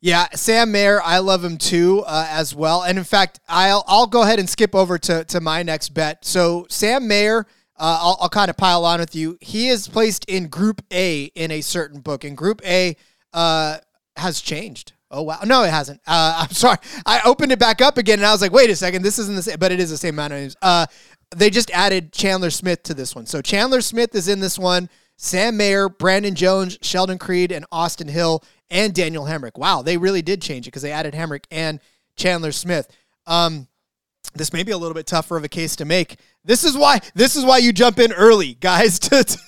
Yeah, Sam Mayer, I love him too as well. And in fact, I'll go ahead and skip over to my next bet. So Sam Mayer, I'll kind of pile on with you. He is placed in Group A in a certain book, and Group A has changed. Oh, wow. No, it hasn't. I'm sorry. I opened it back up again, and I was like, wait a second. This isn't the same, but it is the same amount of names. They just added Chandler Smith to this one. So Chandler Smith is in this one. Sam Mayer, Brandon Jones, Sheldon Creed, and Austin Hill, and Daniel Hemric. Wow, they really did change it because they added Hemric and Chandler Smith. This may be a little bit tougher of a case to make. This is why you jump in early, guys, to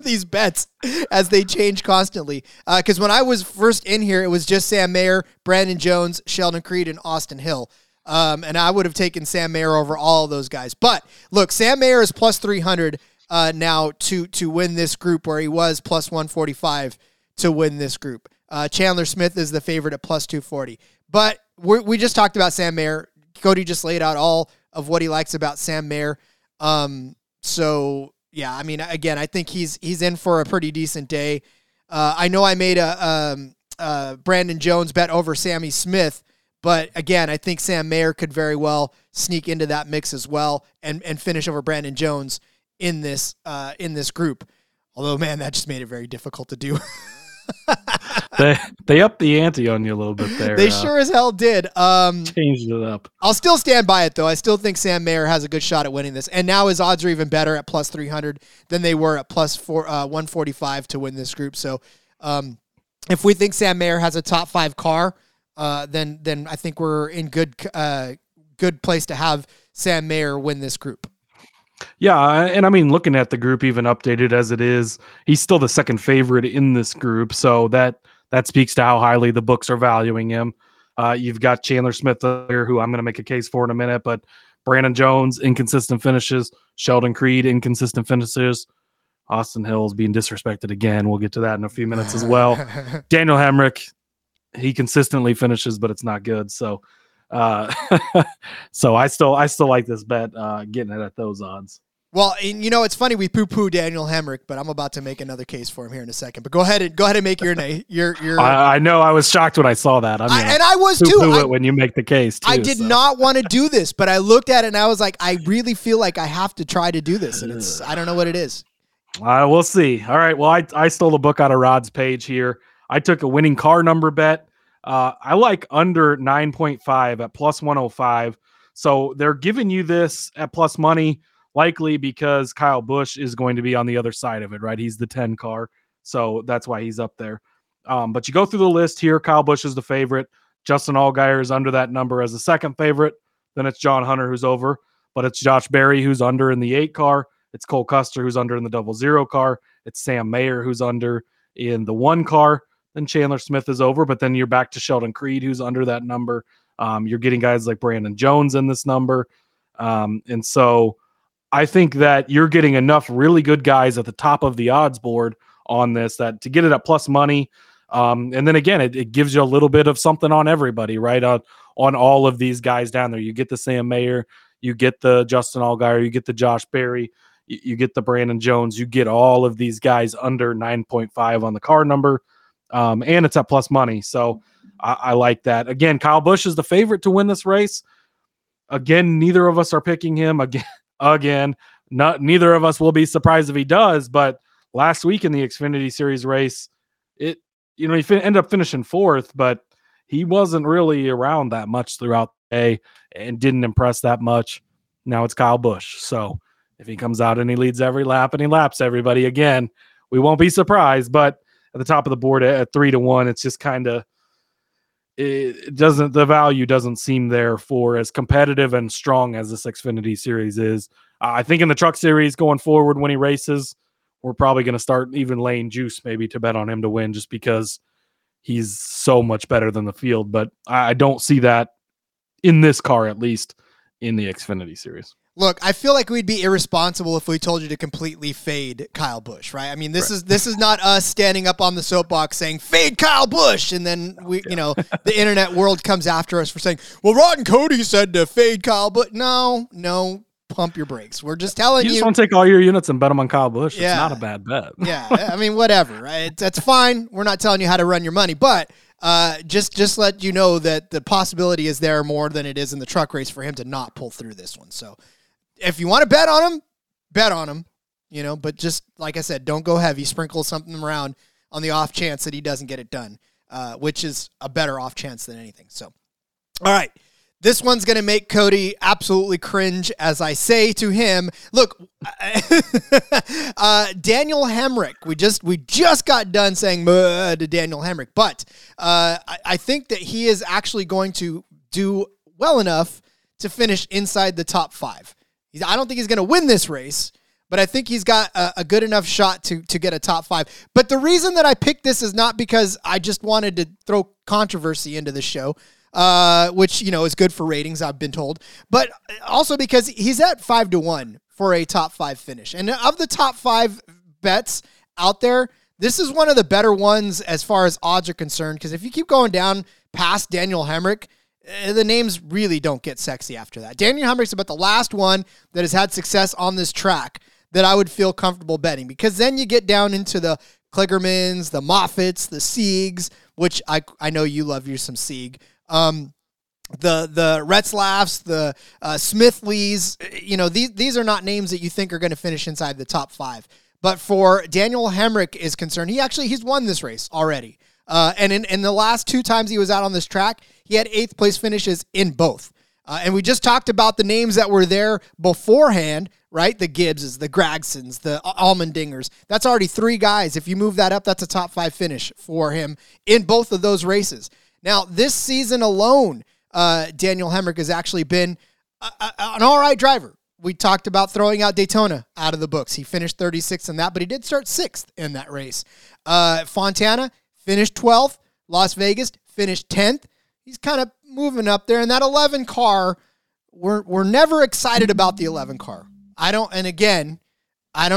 these bets as they change constantly. Because when I was first in here, it was just Sam Mayer, Brandon Jones, Sheldon Creed, and Austin Hill. And I would have taken Sam Mayer over all of those guys. But look, Sam Mayer is plus 300 now to win this group, where he was plus 145 to win this group. Chandler Smith is the favorite at plus 240. But we just talked about Sam Mayer. Cody just laid out all of what he likes about Sam Mayer. So yeah, I mean, again, I think he's in for a pretty decent day. I know I made a Brandon Jones bet over Sammy Smith, but again, I think Sam Mayer could very well sneak into that mix as well and finish over Brandon Jones in this group. Although, man, that just made it very difficult to do. They upped the ante on you a little bit there. They sure as hell did. Changed it up. I'll still stand by it, though. I still think Sam Mayer has a good shot at winning this. And now his odds are even better at plus 300 than they were at plus 145 to win this group. So if we think Sam Mayer has a top five car, then I think we're in good place to have Sam Mayer win this group. Yeah, and I mean, looking at the group, even updated as it is, he's still the second favorite in this group, so that speaks to how highly the books are valuing him. You've got Chandler Smith here, who I'm going to make a case for in a minute, but Brandon Jones, inconsistent finishes, Sheldon Creed, inconsistent finishes, Austin Hill's being disrespected again. We'll get to that in a few minutes as well. Daniel Hemric, he consistently finishes, but it's not good, so... so I still like this bet, getting it at those odds. Well, and you know, it's funny, we poo-poo Daniel Hemric, but I'm about to make another case for him here in a second. But go ahead and make your. I know I was shocked when I saw that. I was too. Poo-poo it when you make the case. Too, I did not want to do this, but I looked at it and I was like, I really feel like I have to try to do this, and it's I don't know what it is. We'll see. All right. Well, I stole a book out of Rod's page here. I took a winning car number bet. I like under 9.5 at plus 105. So they're giving you this at plus money, likely because Kyle Busch is going to be on the other side of it, right? He's the 10 car. So that's why he's up there. But you go through the list here. Kyle Busch is the favorite. Justin Allgaier is under that number as a second favorite. Then it's John Hunter who's over, but it's Josh Berry who's under in the 8 car. It's Cole Custer who's under in the 00 car. It's Sam Mayer who's under in the 1 car. Then Chandler Smith is over, but then you're back to Sheldon Creed, who's under that number. You're getting guys like Brandon Jones in this number. And so I think that you're getting enough really good guys at the top of the odds board on this that to get it at plus money. And then again, it gives you a little bit of something on everybody, right? On all of these guys down there. You get the Sam Mayer, you get the Justin Allgaier, you get the Josh Berry, you get the Brandon Jones, you get all of these guys under 9.5 on the car number. And it's at plus money. So I like that. Again, Kyle Busch is the favorite to win this race. Again, neither of us are picking him again. Neither of us will be surprised if he does, but last week in the Xfinity Series race, it you know, he ended up finishing fourth, but he wasn't really around that much throughout the day and didn't impress that much. Now it's Kyle Busch. So if he comes out and he leads every lap and he laps everybody again, we won't be surprised. But at the top of the board at 3-1, it's just kind of, it doesn't, the value doesn't seem there for as competitive and strong as this Xfinity Series is. I think in the Truck Series going forward, when he races, we're probably going to start even laying juice maybe to bet on him to win, just because he's so much better than the field. But I don't see that in this car, at least in the Xfinity Series. Look, I feel like we'd be irresponsible if we told you to completely fade Kyle Busch, right? I mean, this is not us standing up on the soapbox saying, fade Kyle Busch, and then you know, the internet world comes after us for saying, well, Rod and Cody said to fade Kyle Busch. No, pump your brakes. We're just telling you. You just want to take all your units and bet them on Kyle Busch. Yeah. It's not a bad bet. Yeah, I mean, whatever, right? That's fine. We're not telling you how to run your money, but just let you know that the possibility is there more than it is in the truck race for him to not pull through this one, so... If you want to bet on him, you know, but just, like I said, don't go heavy. Sprinkle something around on the off chance that he doesn't get it done, which is a better off chance than anything. So, all right. This one's going to make Cody absolutely cringe as I say to him, look, Daniel Hemric, we just got done saying to Daniel Hemric, but I think that he is actually going to do well enough to finish inside the top five. I don't think he's going to win this race, but I think he's got a good enough shot to get a top five. But the reason that I picked this is not because I just wanted to throw controversy into the show, which, you know, is good for ratings, I've been told, but also because he's at 5-1 for a top five finish. And of the top five bets out there, this is one of the better ones as far as odds are concerned, because if you keep going down past Daniel Hemric, the names really don't get sexy after that. Daniel Hemric's about the last one that has had success on this track that I would feel comfortable betting, because then you get down into the Kligermans, the Moffitts, the Siegs, which I know you love you some Sieg, the Retzlaffs, the Smithleys. You know, these are not names that you think are going to finish inside the top five. But for Daniel Hemric is concerned, he's won this race already. And in the last two times he was out on this track, he had 8th place finishes in both. And we just talked about the names that were there beforehand, right? The Gibbses, the Gragsons, the Allmendingers. That's already 3 guys. If you move that up, that's a top 5 finish for him in both of those races. Now, this season alone, Daniel Hemric has actually been an all right driver. We talked about throwing out Daytona out of the books. He finished 36th in that, but he did start 6th in that race. Fontana, finished 12th. Las Vegas finished 10th. He's kind of moving up there. And that 11 car, we're never excited about the 11 car. I don't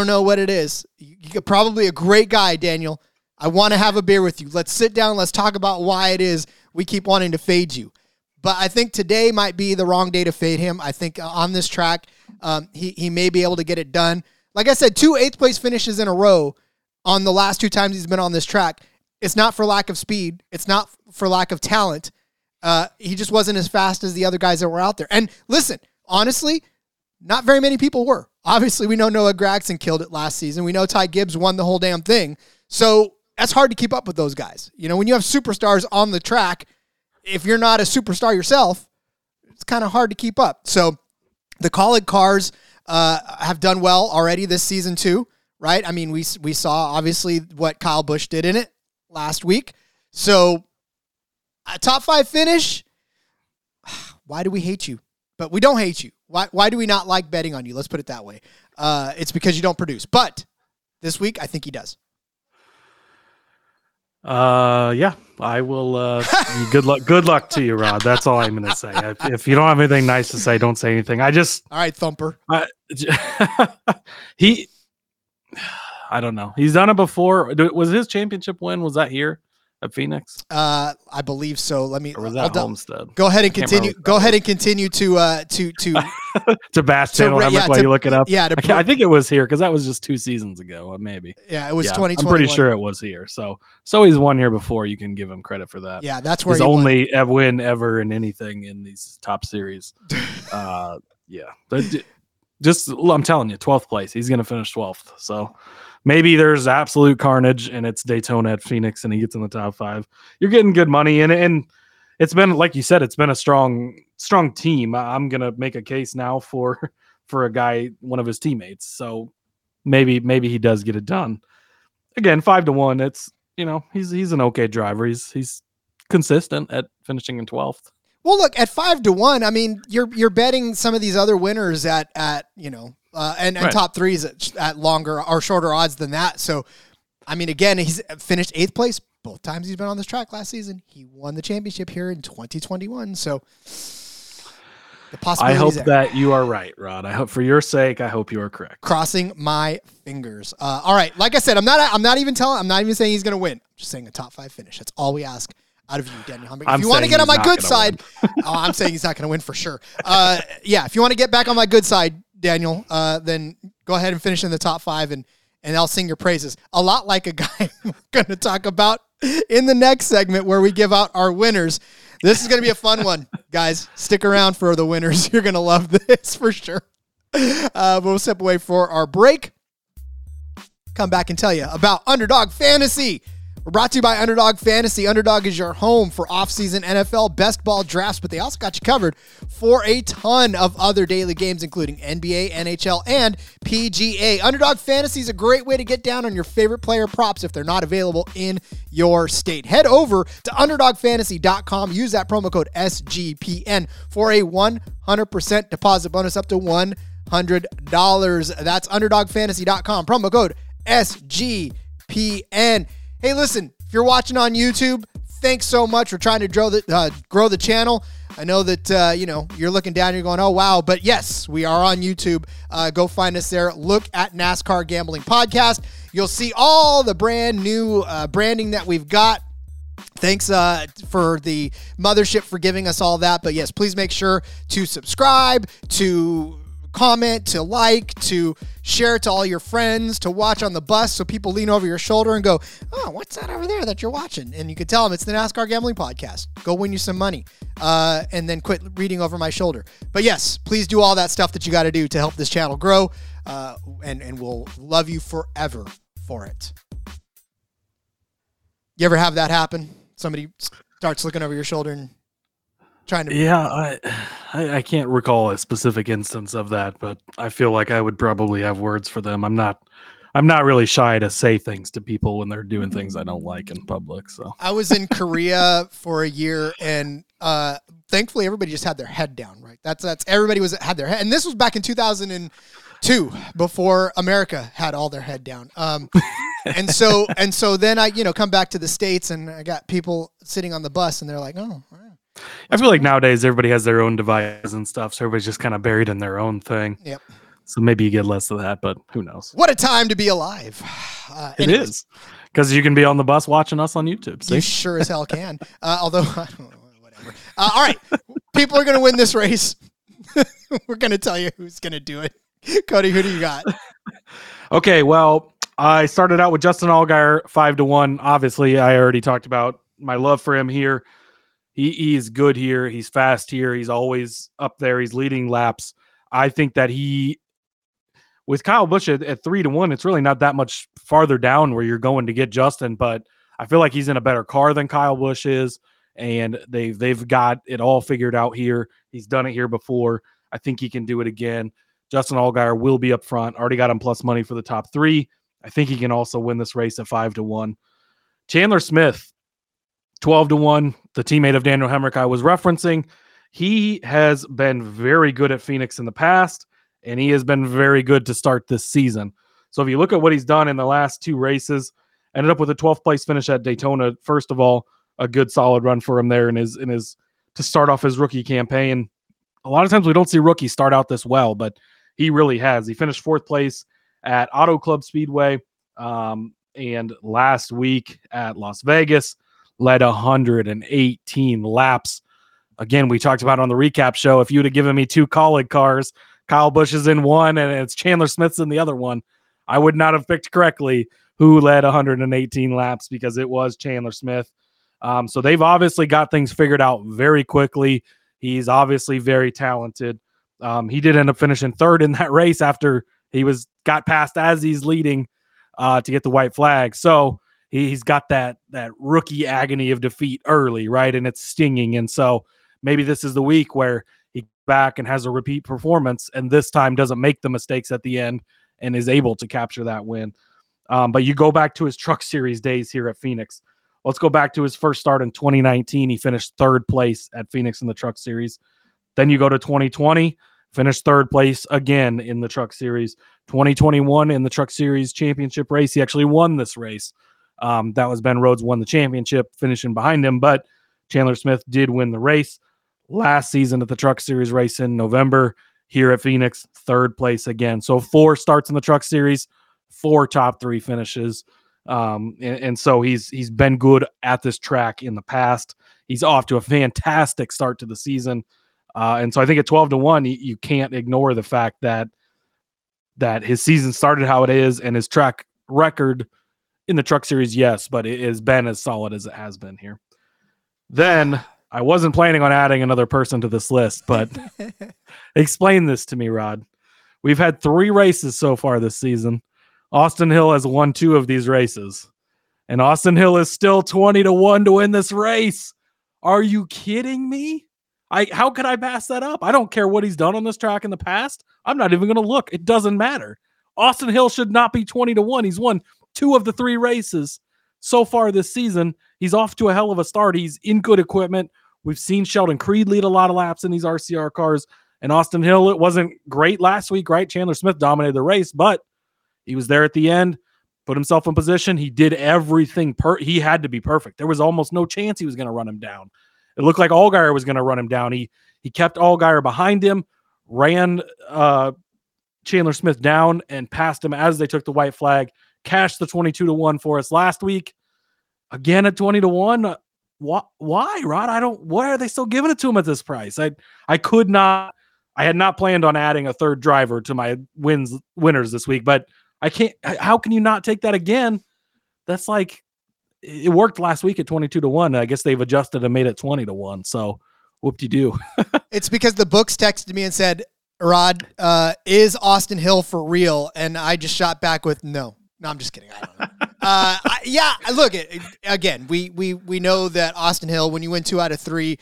know what it is. You're probably a great guy, Daniel. I want to have a beer with you. Let's sit down. Let's talk about why it is we keep wanting to fade you. But I think today might be the wrong day to fade him. I think on this track, he may be able to get it done. Like I said, 2 8th place finishes in a row on the last 2 times he's been on this track. It's not for lack of speed. It's not for lack of talent. He just wasn't as fast as the other guys that were out there. And listen, honestly, not very many people were. Obviously, we know Noah Gragson killed it last season. We know Ty Gibbs won the whole damn thing. So that's hard to keep up with those guys. You know, when you have superstars on the track, if you're not a superstar yourself, it's kind of hard to keep up. So the college cars have done well already this season too, right? I mean, we saw obviously what Kyle Busch did in it last week. So a top 5 finish. Why do we hate you? But we don't hate you. Why do we not like betting on you? Let's put it that way. It's because you don't produce, but this week I think he does. Yeah, I will. Good luck to you, Rod. That's all I'm going to say. If you don't have anything nice to say, don't say anything. All right, Thumper. I don't know. He's done it before. Was his championship win? Was that here at Phoenix? I believe so. Or was that Homestead? Go ahead and continue. Go ahead and continue to to bash Daniel Hemric while you look it up. Yeah, I think it was here because that was just 2 seasons ago, maybe. Yeah, it was 2021. I'm pretty sure it was here. So he's won here before. You can give him credit for that. Yeah, that's where his only win ever in anything in these top series. Yeah, I'm telling you, 12th place. He's gonna finish 12th. So. Maybe there's absolute carnage and it's Daytona at Phoenix and he gets in the top five. You're getting good money. And it's been, like you said, it's been a strong team. I'm going to make a case now for a guy, one of his teammates. So maybe he does get it done. Again, 5-1. It's, you know, he's an okay driver. He's consistent at finishing in 12th. Well, look, at 5-1, I mean, you're betting some of these other winners at you know, and right. top threes at longer or shorter odds than that. So, I mean, again, he's finished 8th place both times he's been on this track last season. He won the championship here in 2021. So, the possibility. I hope that you are right, Rod. I hope, for your sake, I hope you are correct. Crossing my fingers. All right, like I said, I'm not even saying he's going to win. I'm just saying a top five finish. That's all we ask out of you, Daniel Hemric. If you want to get on my good side, I'm saying he's not going to win for sure. Yeah, if you want to get back on my good side, Daniel, then go ahead and finish in the top five, and I'll sing your praises. A lot like a guy we're going to talk about in the next segment where we give out our winners. This is going to be a fun one, guys. Stick around for the winners. You're going to love this for sure. We'll step away for our break. Come back and tell you about Underdog Fantasy. We're brought to you by Underdog Fantasy. Underdog is your home for off-season NFL best ball drafts, but they also got you covered for a ton of other daily games, including NBA, NHL, and PGA. Underdog Fantasy is a great way to get down on your favorite player props if they're not available in your state. Head over to underdogfantasy.com. Use that promo code SGPN for a 100% deposit bonus up to $100. That's underdogfantasy.com. Promo code SGPN. Hey, listen, if you're watching on YouTube, thanks so much. We're trying to grow the channel. I know that, you know, you're looking down, you're going, oh, wow. But yes, we are on YouTube. Go find us there. Look at NASCAR Gambling Podcast. You'll see all the brand new branding that we've got. Thanks for the mothership for giving us all that. But yes, please make sure to subscribe, to comment, to like, to share to all your friends, to watch on the bus so people lean over your shoulder and go, oh, what's that over there that you're watching? And you could tell them it's the NASCAR Gambling Podcast. Go win you some money and then quit reading over my shoulder. But yes, please do all that stuff that you got to do to help this channel grow and we'll love you forever for it. You ever have that happen? Somebody starts looking over your shoulder and trying to... Yeah, I can't recall a specific instance of that, but I feel like I would probably have words for them. I'm not really shy to say things to people when they're doing things I don't like in public. So I was in Korea for a year, and thankfully everybody just had their head down. Right, that's everybody had their head, and this was back in 2002, before America had all their head down. And so then I come back to the States, and I got people sitting on the bus, and they're like, oh. I feel like nowadays everybody has their own devices and stuff, so everybody's just kind of buried in their own thing. Yep. So maybe you get less of that, but who knows? What a time to be alive! It is, because you can be on the bus watching us on YouTube. See? You sure as hell can. Although, I don't know, whatever. All right, people are going to win this race. We're going to tell you who's going to do it. Cody, who do you got? Okay, well, I started out with Justin Allgaier 5-1. Obviously, I already talked about my love for him here. He is good here. He's fast here. He's always up there. He's leading laps. I think that with Kyle Busch at 3-1, it's really not that much farther down where you're going to get Justin, but I feel like he's in a better car than Kyle Busch is, and they've got it all figured out here. He's done it here before. I think he can do it again. Justin Allgaier will be up front. Already got him plus money for the top three. I think he can also win this race at 5-1. Chandler Smith, 12-1, the teammate of Daniel Hemric I was referencing. He has been very good at Phoenix in the past, and he has been very good to start this season. So if you look at what he's done in the last two races, ended up with a 12th place finish at Daytona. First of all, a good solid run for him there in his to start off his rookie campaign. A lot of times we don't see rookies start out this well, but he really has. He finished 4th place at Auto Club Speedway and last week at Las Vegas. Led 118 laps. Again, we talked about on the recap show, if you'd have given me two college cars, Kyle Busch is in one and it's Chandler Smith's in the other one, I would not have picked correctly who led 118 laps, because it was Chandler Smith. So they've obviously got things figured out very quickly. He's obviously very talented. He did end up finishing 3rd in that race after he got passed as he's leading. to get the white flag. So he's got that rookie agony of defeat early, right? And it's stinging. And so maybe this is the week where he back and has a repeat performance, and this time doesn't make the mistakes at the end and is able to capture that win. But you go back to his Truck Series days here at Phoenix. Let's go back to his first start in 2019. He finished third place at Phoenix in the Truck Series. Then you go to 2020, finished third place again in the Truck Series. 2021 in the Truck Series championship race, he actually won this race. That was Ben Rhodes won the championship, finishing behind him, but Chandler Smith did win the race. Last season at the Truck Series race in November, here at Phoenix, third place again. So 4 starts in the Truck Series, 4 top 3 finishes. And so he's been good at this track in the past. He's off to a fantastic start to the season. And so I think at 12-1, you can't ignore the fact that his season started how it is, and his track record in the Truck Series, yes, but it has been as solid as it has been here. Then I wasn't planning on adding another person to this list, but explain this to me, Rod. We've had 3 races so far this season. Austin Hill has won 2 of these races, and Austin Hill is still 20-1 to win this race. Are you kidding me? How could I pass that up? I don't care what he's done on this track in the past. I'm not even going to look. It doesn't matter. Austin Hill should not be 20-1. He's won 2 of the 3 races so far this season. He's off to a hell of a start. He's in good equipment. We've seen Sheldon Creed lead a lot of laps in these RCR cars, and Austin Hill, it wasn't great last week, right? Chandler Smith dominated the race, but he was there at the end, put himself in position. He did everything. He had to be perfect. There was almost no chance he was going to run him down. It looked like Allgaier was going to run him down. He kept Allgaier behind him, ran Chandler Smith down, and passed him as they took the white flag, cashed the 22-1 for us last week. Again at 20-1. Why, Rod? Why are they still giving it to him at this price? I had not planned on adding a third driver to my winners this week, but how can you not take that again? That's like, it worked last week at 22-1. I guess they've adjusted and made it 20-1. So whoop-de-doo. It's because the books texted me and said, Rod, is Austin Hill for real? And I just shot back with, no, I'm just kidding. I don't know. We know that Austin Hill, when you win 2 out of 3,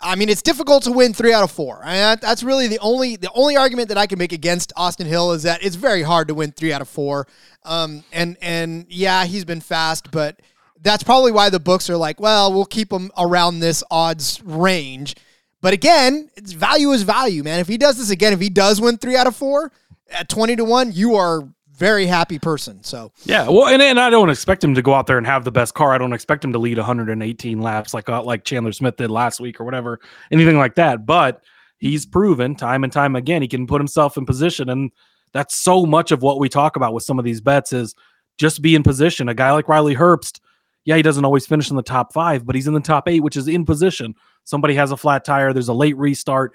I mean, it's difficult to win 3 out of 4. That's really the only argument that I can make against Austin Hill is that it's very hard to win 3 out of 4. And yeah, he's been fast, but that's probably why the books are like, well, we'll keep him around this odds range. But again, it's value is value, man. If he does this again, if he does win 3 out of 4 at 20-1, you are very happy person. So yeah, well, and I don't expect him to go out there and have the best car. I don't expect him to lead 118 laps like Chandler Smith did last week or whatever, anything like that. But he's proven time and time again he can put himself in position, and that's so much of what we talk about with some of these bets is just be in position. A guy like Riley Herbst, yeah, he doesn't always finish in the top 5, but he's in the top 8, which is in position. Somebody has a flat tire, there's a late restart,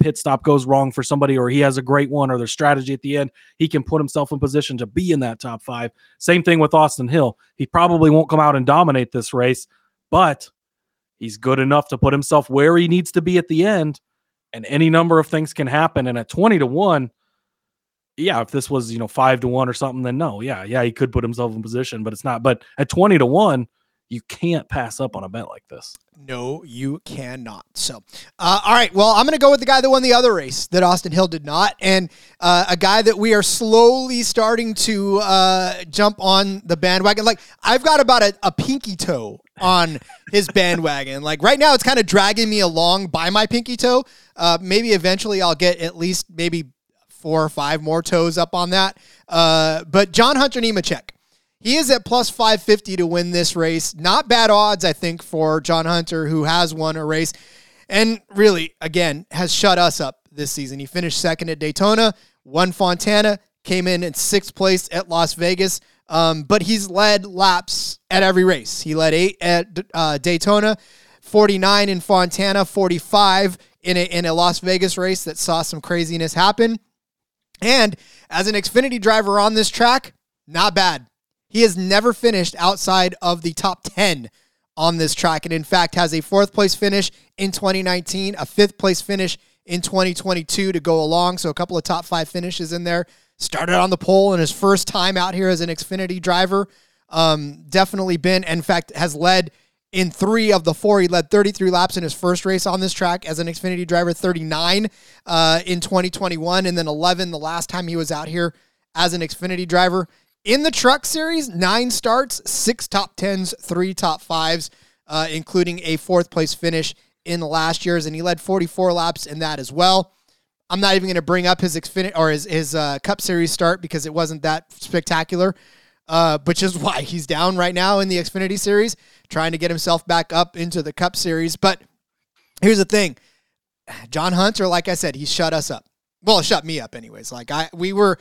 pit stop goes wrong for somebody, or he has a great one, or their strategy at the end, he can put himself in position to be in that top 5. Same thing with Austin Hill. He probably won't come out and dominate this race, but he's good enough to put himself where he needs to be at the end, and any number of things can happen. And at 20-1, yeah, if this was 5-1 or something, then no, yeah, he could put himself in position, but it's not. But at 20-1, you can't pass up on a bet like this. No, you cannot. So, all right. Well, I'm going to go with the guy that won the other race that Austin Hill did not, and a guy that we are slowly starting to jump on the bandwagon. Like, I've got about a pinky toe on his bandwagon. Like, right now, it's kind of dragging me along by my pinky toe. Maybe eventually I'll get at least maybe 4 or 5 more toes up on that. But John Hunter Nemechek. He is at +550 to win this race. Not bad odds, I think, for John Hunter, who has won a race and really, again, has shut us up this season. He finished 2nd at Daytona, won Fontana, came in 6th place at Las Vegas, but he's led laps at every race. He led 8 at Daytona, 49 in Fontana, 45 in a Las Vegas race that saw some craziness happen. And as an Xfinity driver on this track, not bad. He has never finished outside of the top 10 on this track, and in fact has a 4th place finish in 2019, a 5th place finish in 2022 to go along, so a couple of top 5 finishes in there. started on the pole in his first time out here as an Xfinity driver. Definitely been, in fact, has led in 3 of the 4. He led 33 laps in his first race on this track as an Xfinity driver, 39 in 2021, and then 11 the last time he was out here as an Xfinity driver. In the truck series, 9 starts, 6 top 10s, 3 top 5s, including a 4th place finish in last year's, and he led 44 laps in that as well. I'm not even going to bring up his Xfinity or his Cup Series start because it wasn't that spectacular, which is why he's down right now in the Xfinity Series, trying to get himself back up into the Cup Series. But here's the thing. John Hunter, like I said, he shut us up. Well, shut me up anyways. Like we were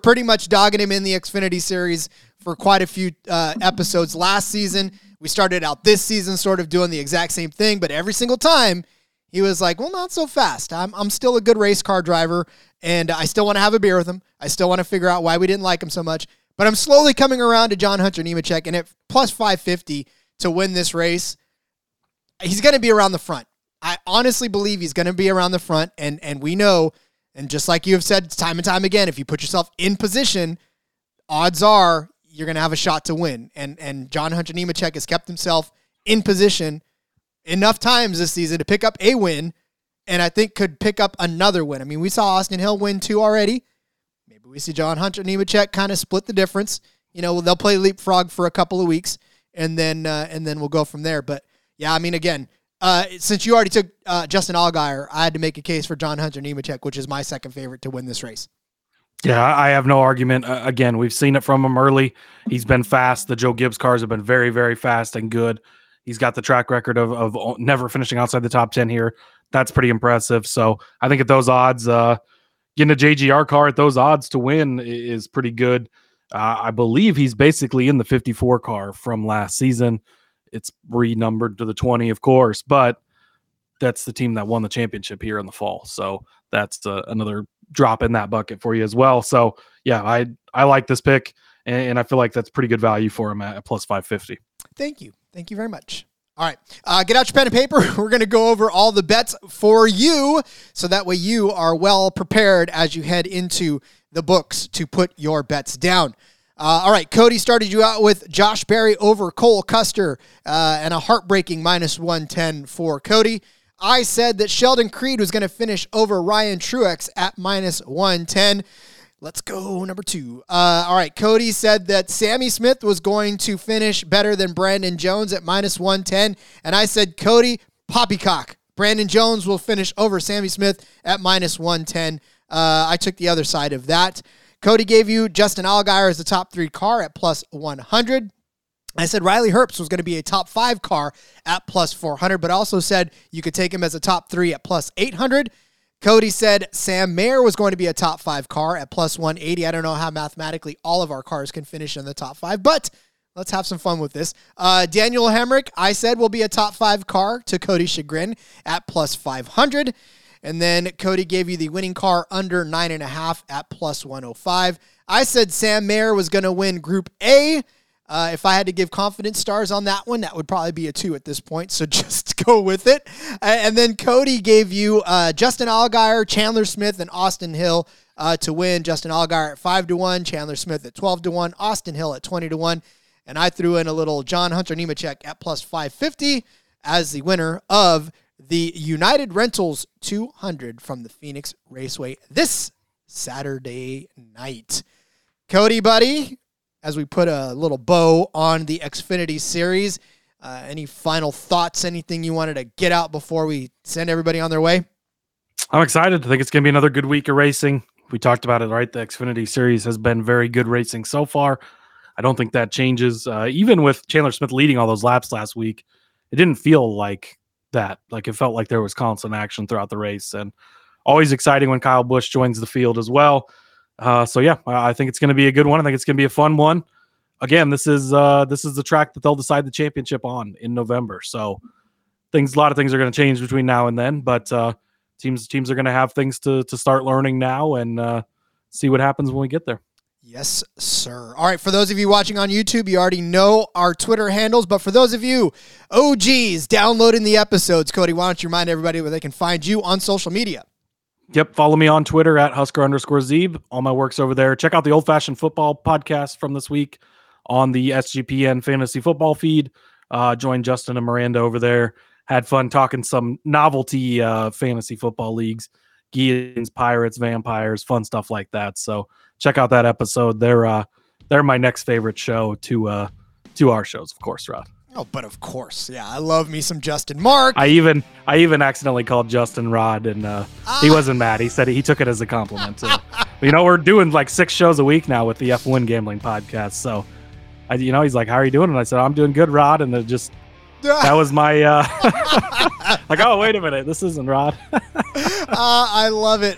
pretty much dogging him in the Xfinity Series for quite a few episodes last season. We started out this season sort of doing the exact same thing, but every single time he was like, well, not so fast. I'm still a good race car driver, and I still want to have a beer with him. I still want to figure out why we didn't like him so much. But I'm slowly coming around to John Hunter Nemechek, and at plus 550 to win this race, he's going to be around the front. I honestly believe he's going to be around the front, and we know, and just like you have said time and time again, if you put yourself in position, odds are you're going to have a shot to win. And John Hunter Nemechek has kept himself in position enough times this season to pick up a win, and I think could pick up another win. I mean, we saw Austin Hill win 2 already. Maybe we see John Hunter Nemechek kind of split the difference. You know, they'll play leapfrog for a couple of weeks, and then we'll go from there. But, yeah, I mean, again, since you already took Justin Allgaier, I had to make a case for John Hunter Nemechek, which is my second favorite to win this race. Yeah, I have no argument. Again, we've seen it from him early. He's been fast. The Joe Gibbs cars have been very, very fast and good. He's got the track record of never finishing outside the top 10 here. That's pretty impressive. So I think at those odds, getting a JGR car at those odds to win is pretty good. I believe he's basically in the 54 car from last season. It's renumbered to the 20, of course, but that's the team that won the championship here in the fall. So that's another drop in that bucket for you as well. So, yeah, I like this pick, and I feel like that's pretty good value for him at plus 550. Thank you. Thank you very much. All right. Get out your pen and paper. We're going to go over all the bets for you so that way you are well prepared as you head into the books to put your bets down. All right. Cody started you out with Josh Berry over Cole Custer and a heartbreaking minus 110 for Cody. I said that Sheldon Creed was going to finish over Ryan Truex at minus 110. Let's go, number 2. All right, Cody said that Sammy Smith was going to finish better than Brandon Jones at minus 110, and I said, Cody, poppycock. Brandon Jones will finish over Sammy Smith at minus 110. I took the other side of that. Cody gave you Justin Allgaier as the top 3 car at plus 100. I said Riley Herbst was going to be a top 5 car at plus 400, but also said you could take him as a top 3 at plus 800. Cody said Sam Mayer was going to be a top 5 car at plus 180. I don't know how mathematically all of our cars can finish in the top 5, but let's have some fun with this. Daniel Hemric, I said, will be a top 5 car to Cody's chagrin at plus 500. And then Cody gave you the winning car under 9.5 at plus 105. I said Sam Mayer was going to win Group A. If I had to give confidence stars on that one, that would probably be a 2 at this point, so just go with it. And then Cody gave you Justin Allgaier, Chandler Smith, and Austin Hill to win. Justin Allgaier at 5-1, Chandler Smith at 12-1, Austin Hill at 20-1, and I threw in a little John Hunter Nemechek at plus 550 as the winner of the United Rentals 200 from the Phoenix Raceway this Saturday night. Cody, buddy, as we put a little bow on the Xfinity Series, any final thoughts, anything you wanted to get out before we send everybody on their way? I'm excited. I think it's going to be another good week of racing. We talked about it, right? The Xfinity Series has been very good racing so far. I don't think that changes. Even with Chandler Smith leading all those laps last week, it didn't feel like that. Like, it felt like there was constant action throughout the race, and always exciting when Kyle Busch joins the field as well. So yeah, I think it's going to be a good one. I think it's going to be a fun one. Again, this is the track that they'll decide the championship on in November. So a lot of things are going to change between now and then, but teams are going to have things to start learning now and see what happens when we get there. Yes, sir. All right, for those of you watching on YouTube, you already know our Twitter handles, but for those of you OGs downloading the episodes, Cody, why don't you remind everybody where they can find you on social media? Yep. Follow me on Twitter at Husker_Zeeb. All my work's over there. Check out the Old Fashioned Football podcast from this week on the SGPN Fantasy Football feed. Join Justin and Miranda over there. Had fun talking some novelty fantasy football leagues, Guillotines, Pirates, Vampires, fun stuff like that. So check out that episode. They're my next favorite show to our shows, of course, Rod. Oh, but of course. Yeah, I love me some Justin Mark. I even accidentally called Justin Rod, and he wasn't mad. He said he took it as a compliment. So, you know, we're doing like 6 shows a week now with the F1 Gambling Podcast. So, he's like, how are you doing? And I said, I'm doing good, Rod. And it just... that was my like, oh, wait a minute, this isn't Rod. I love it.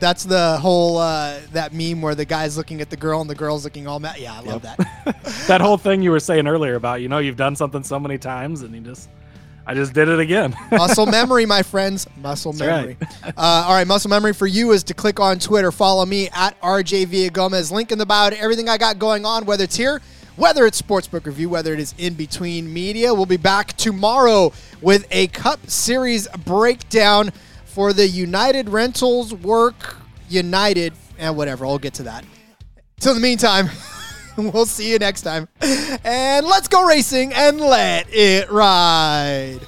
That's the whole that meme where the guy's looking at the girl and the girl's looking all mad. Yeah, I love that. That whole thing you were saying earlier about, you've done something so many times and I just did it again. Muscle memory, my friends. Muscle memory. Right. All right, muscle memory for you is to click on Twitter, follow me at RJ Villagomez. Link in the bio to everything I got going on, whether it's here, whether it's Sportsbook Review, whether it is In Between Media. We'll be back tomorrow with a Cup Series breakdown for the United Rentals Work United and whatever. I'll get to that. Till the meantime, we'll see you next time. And let's go racing and let it ride.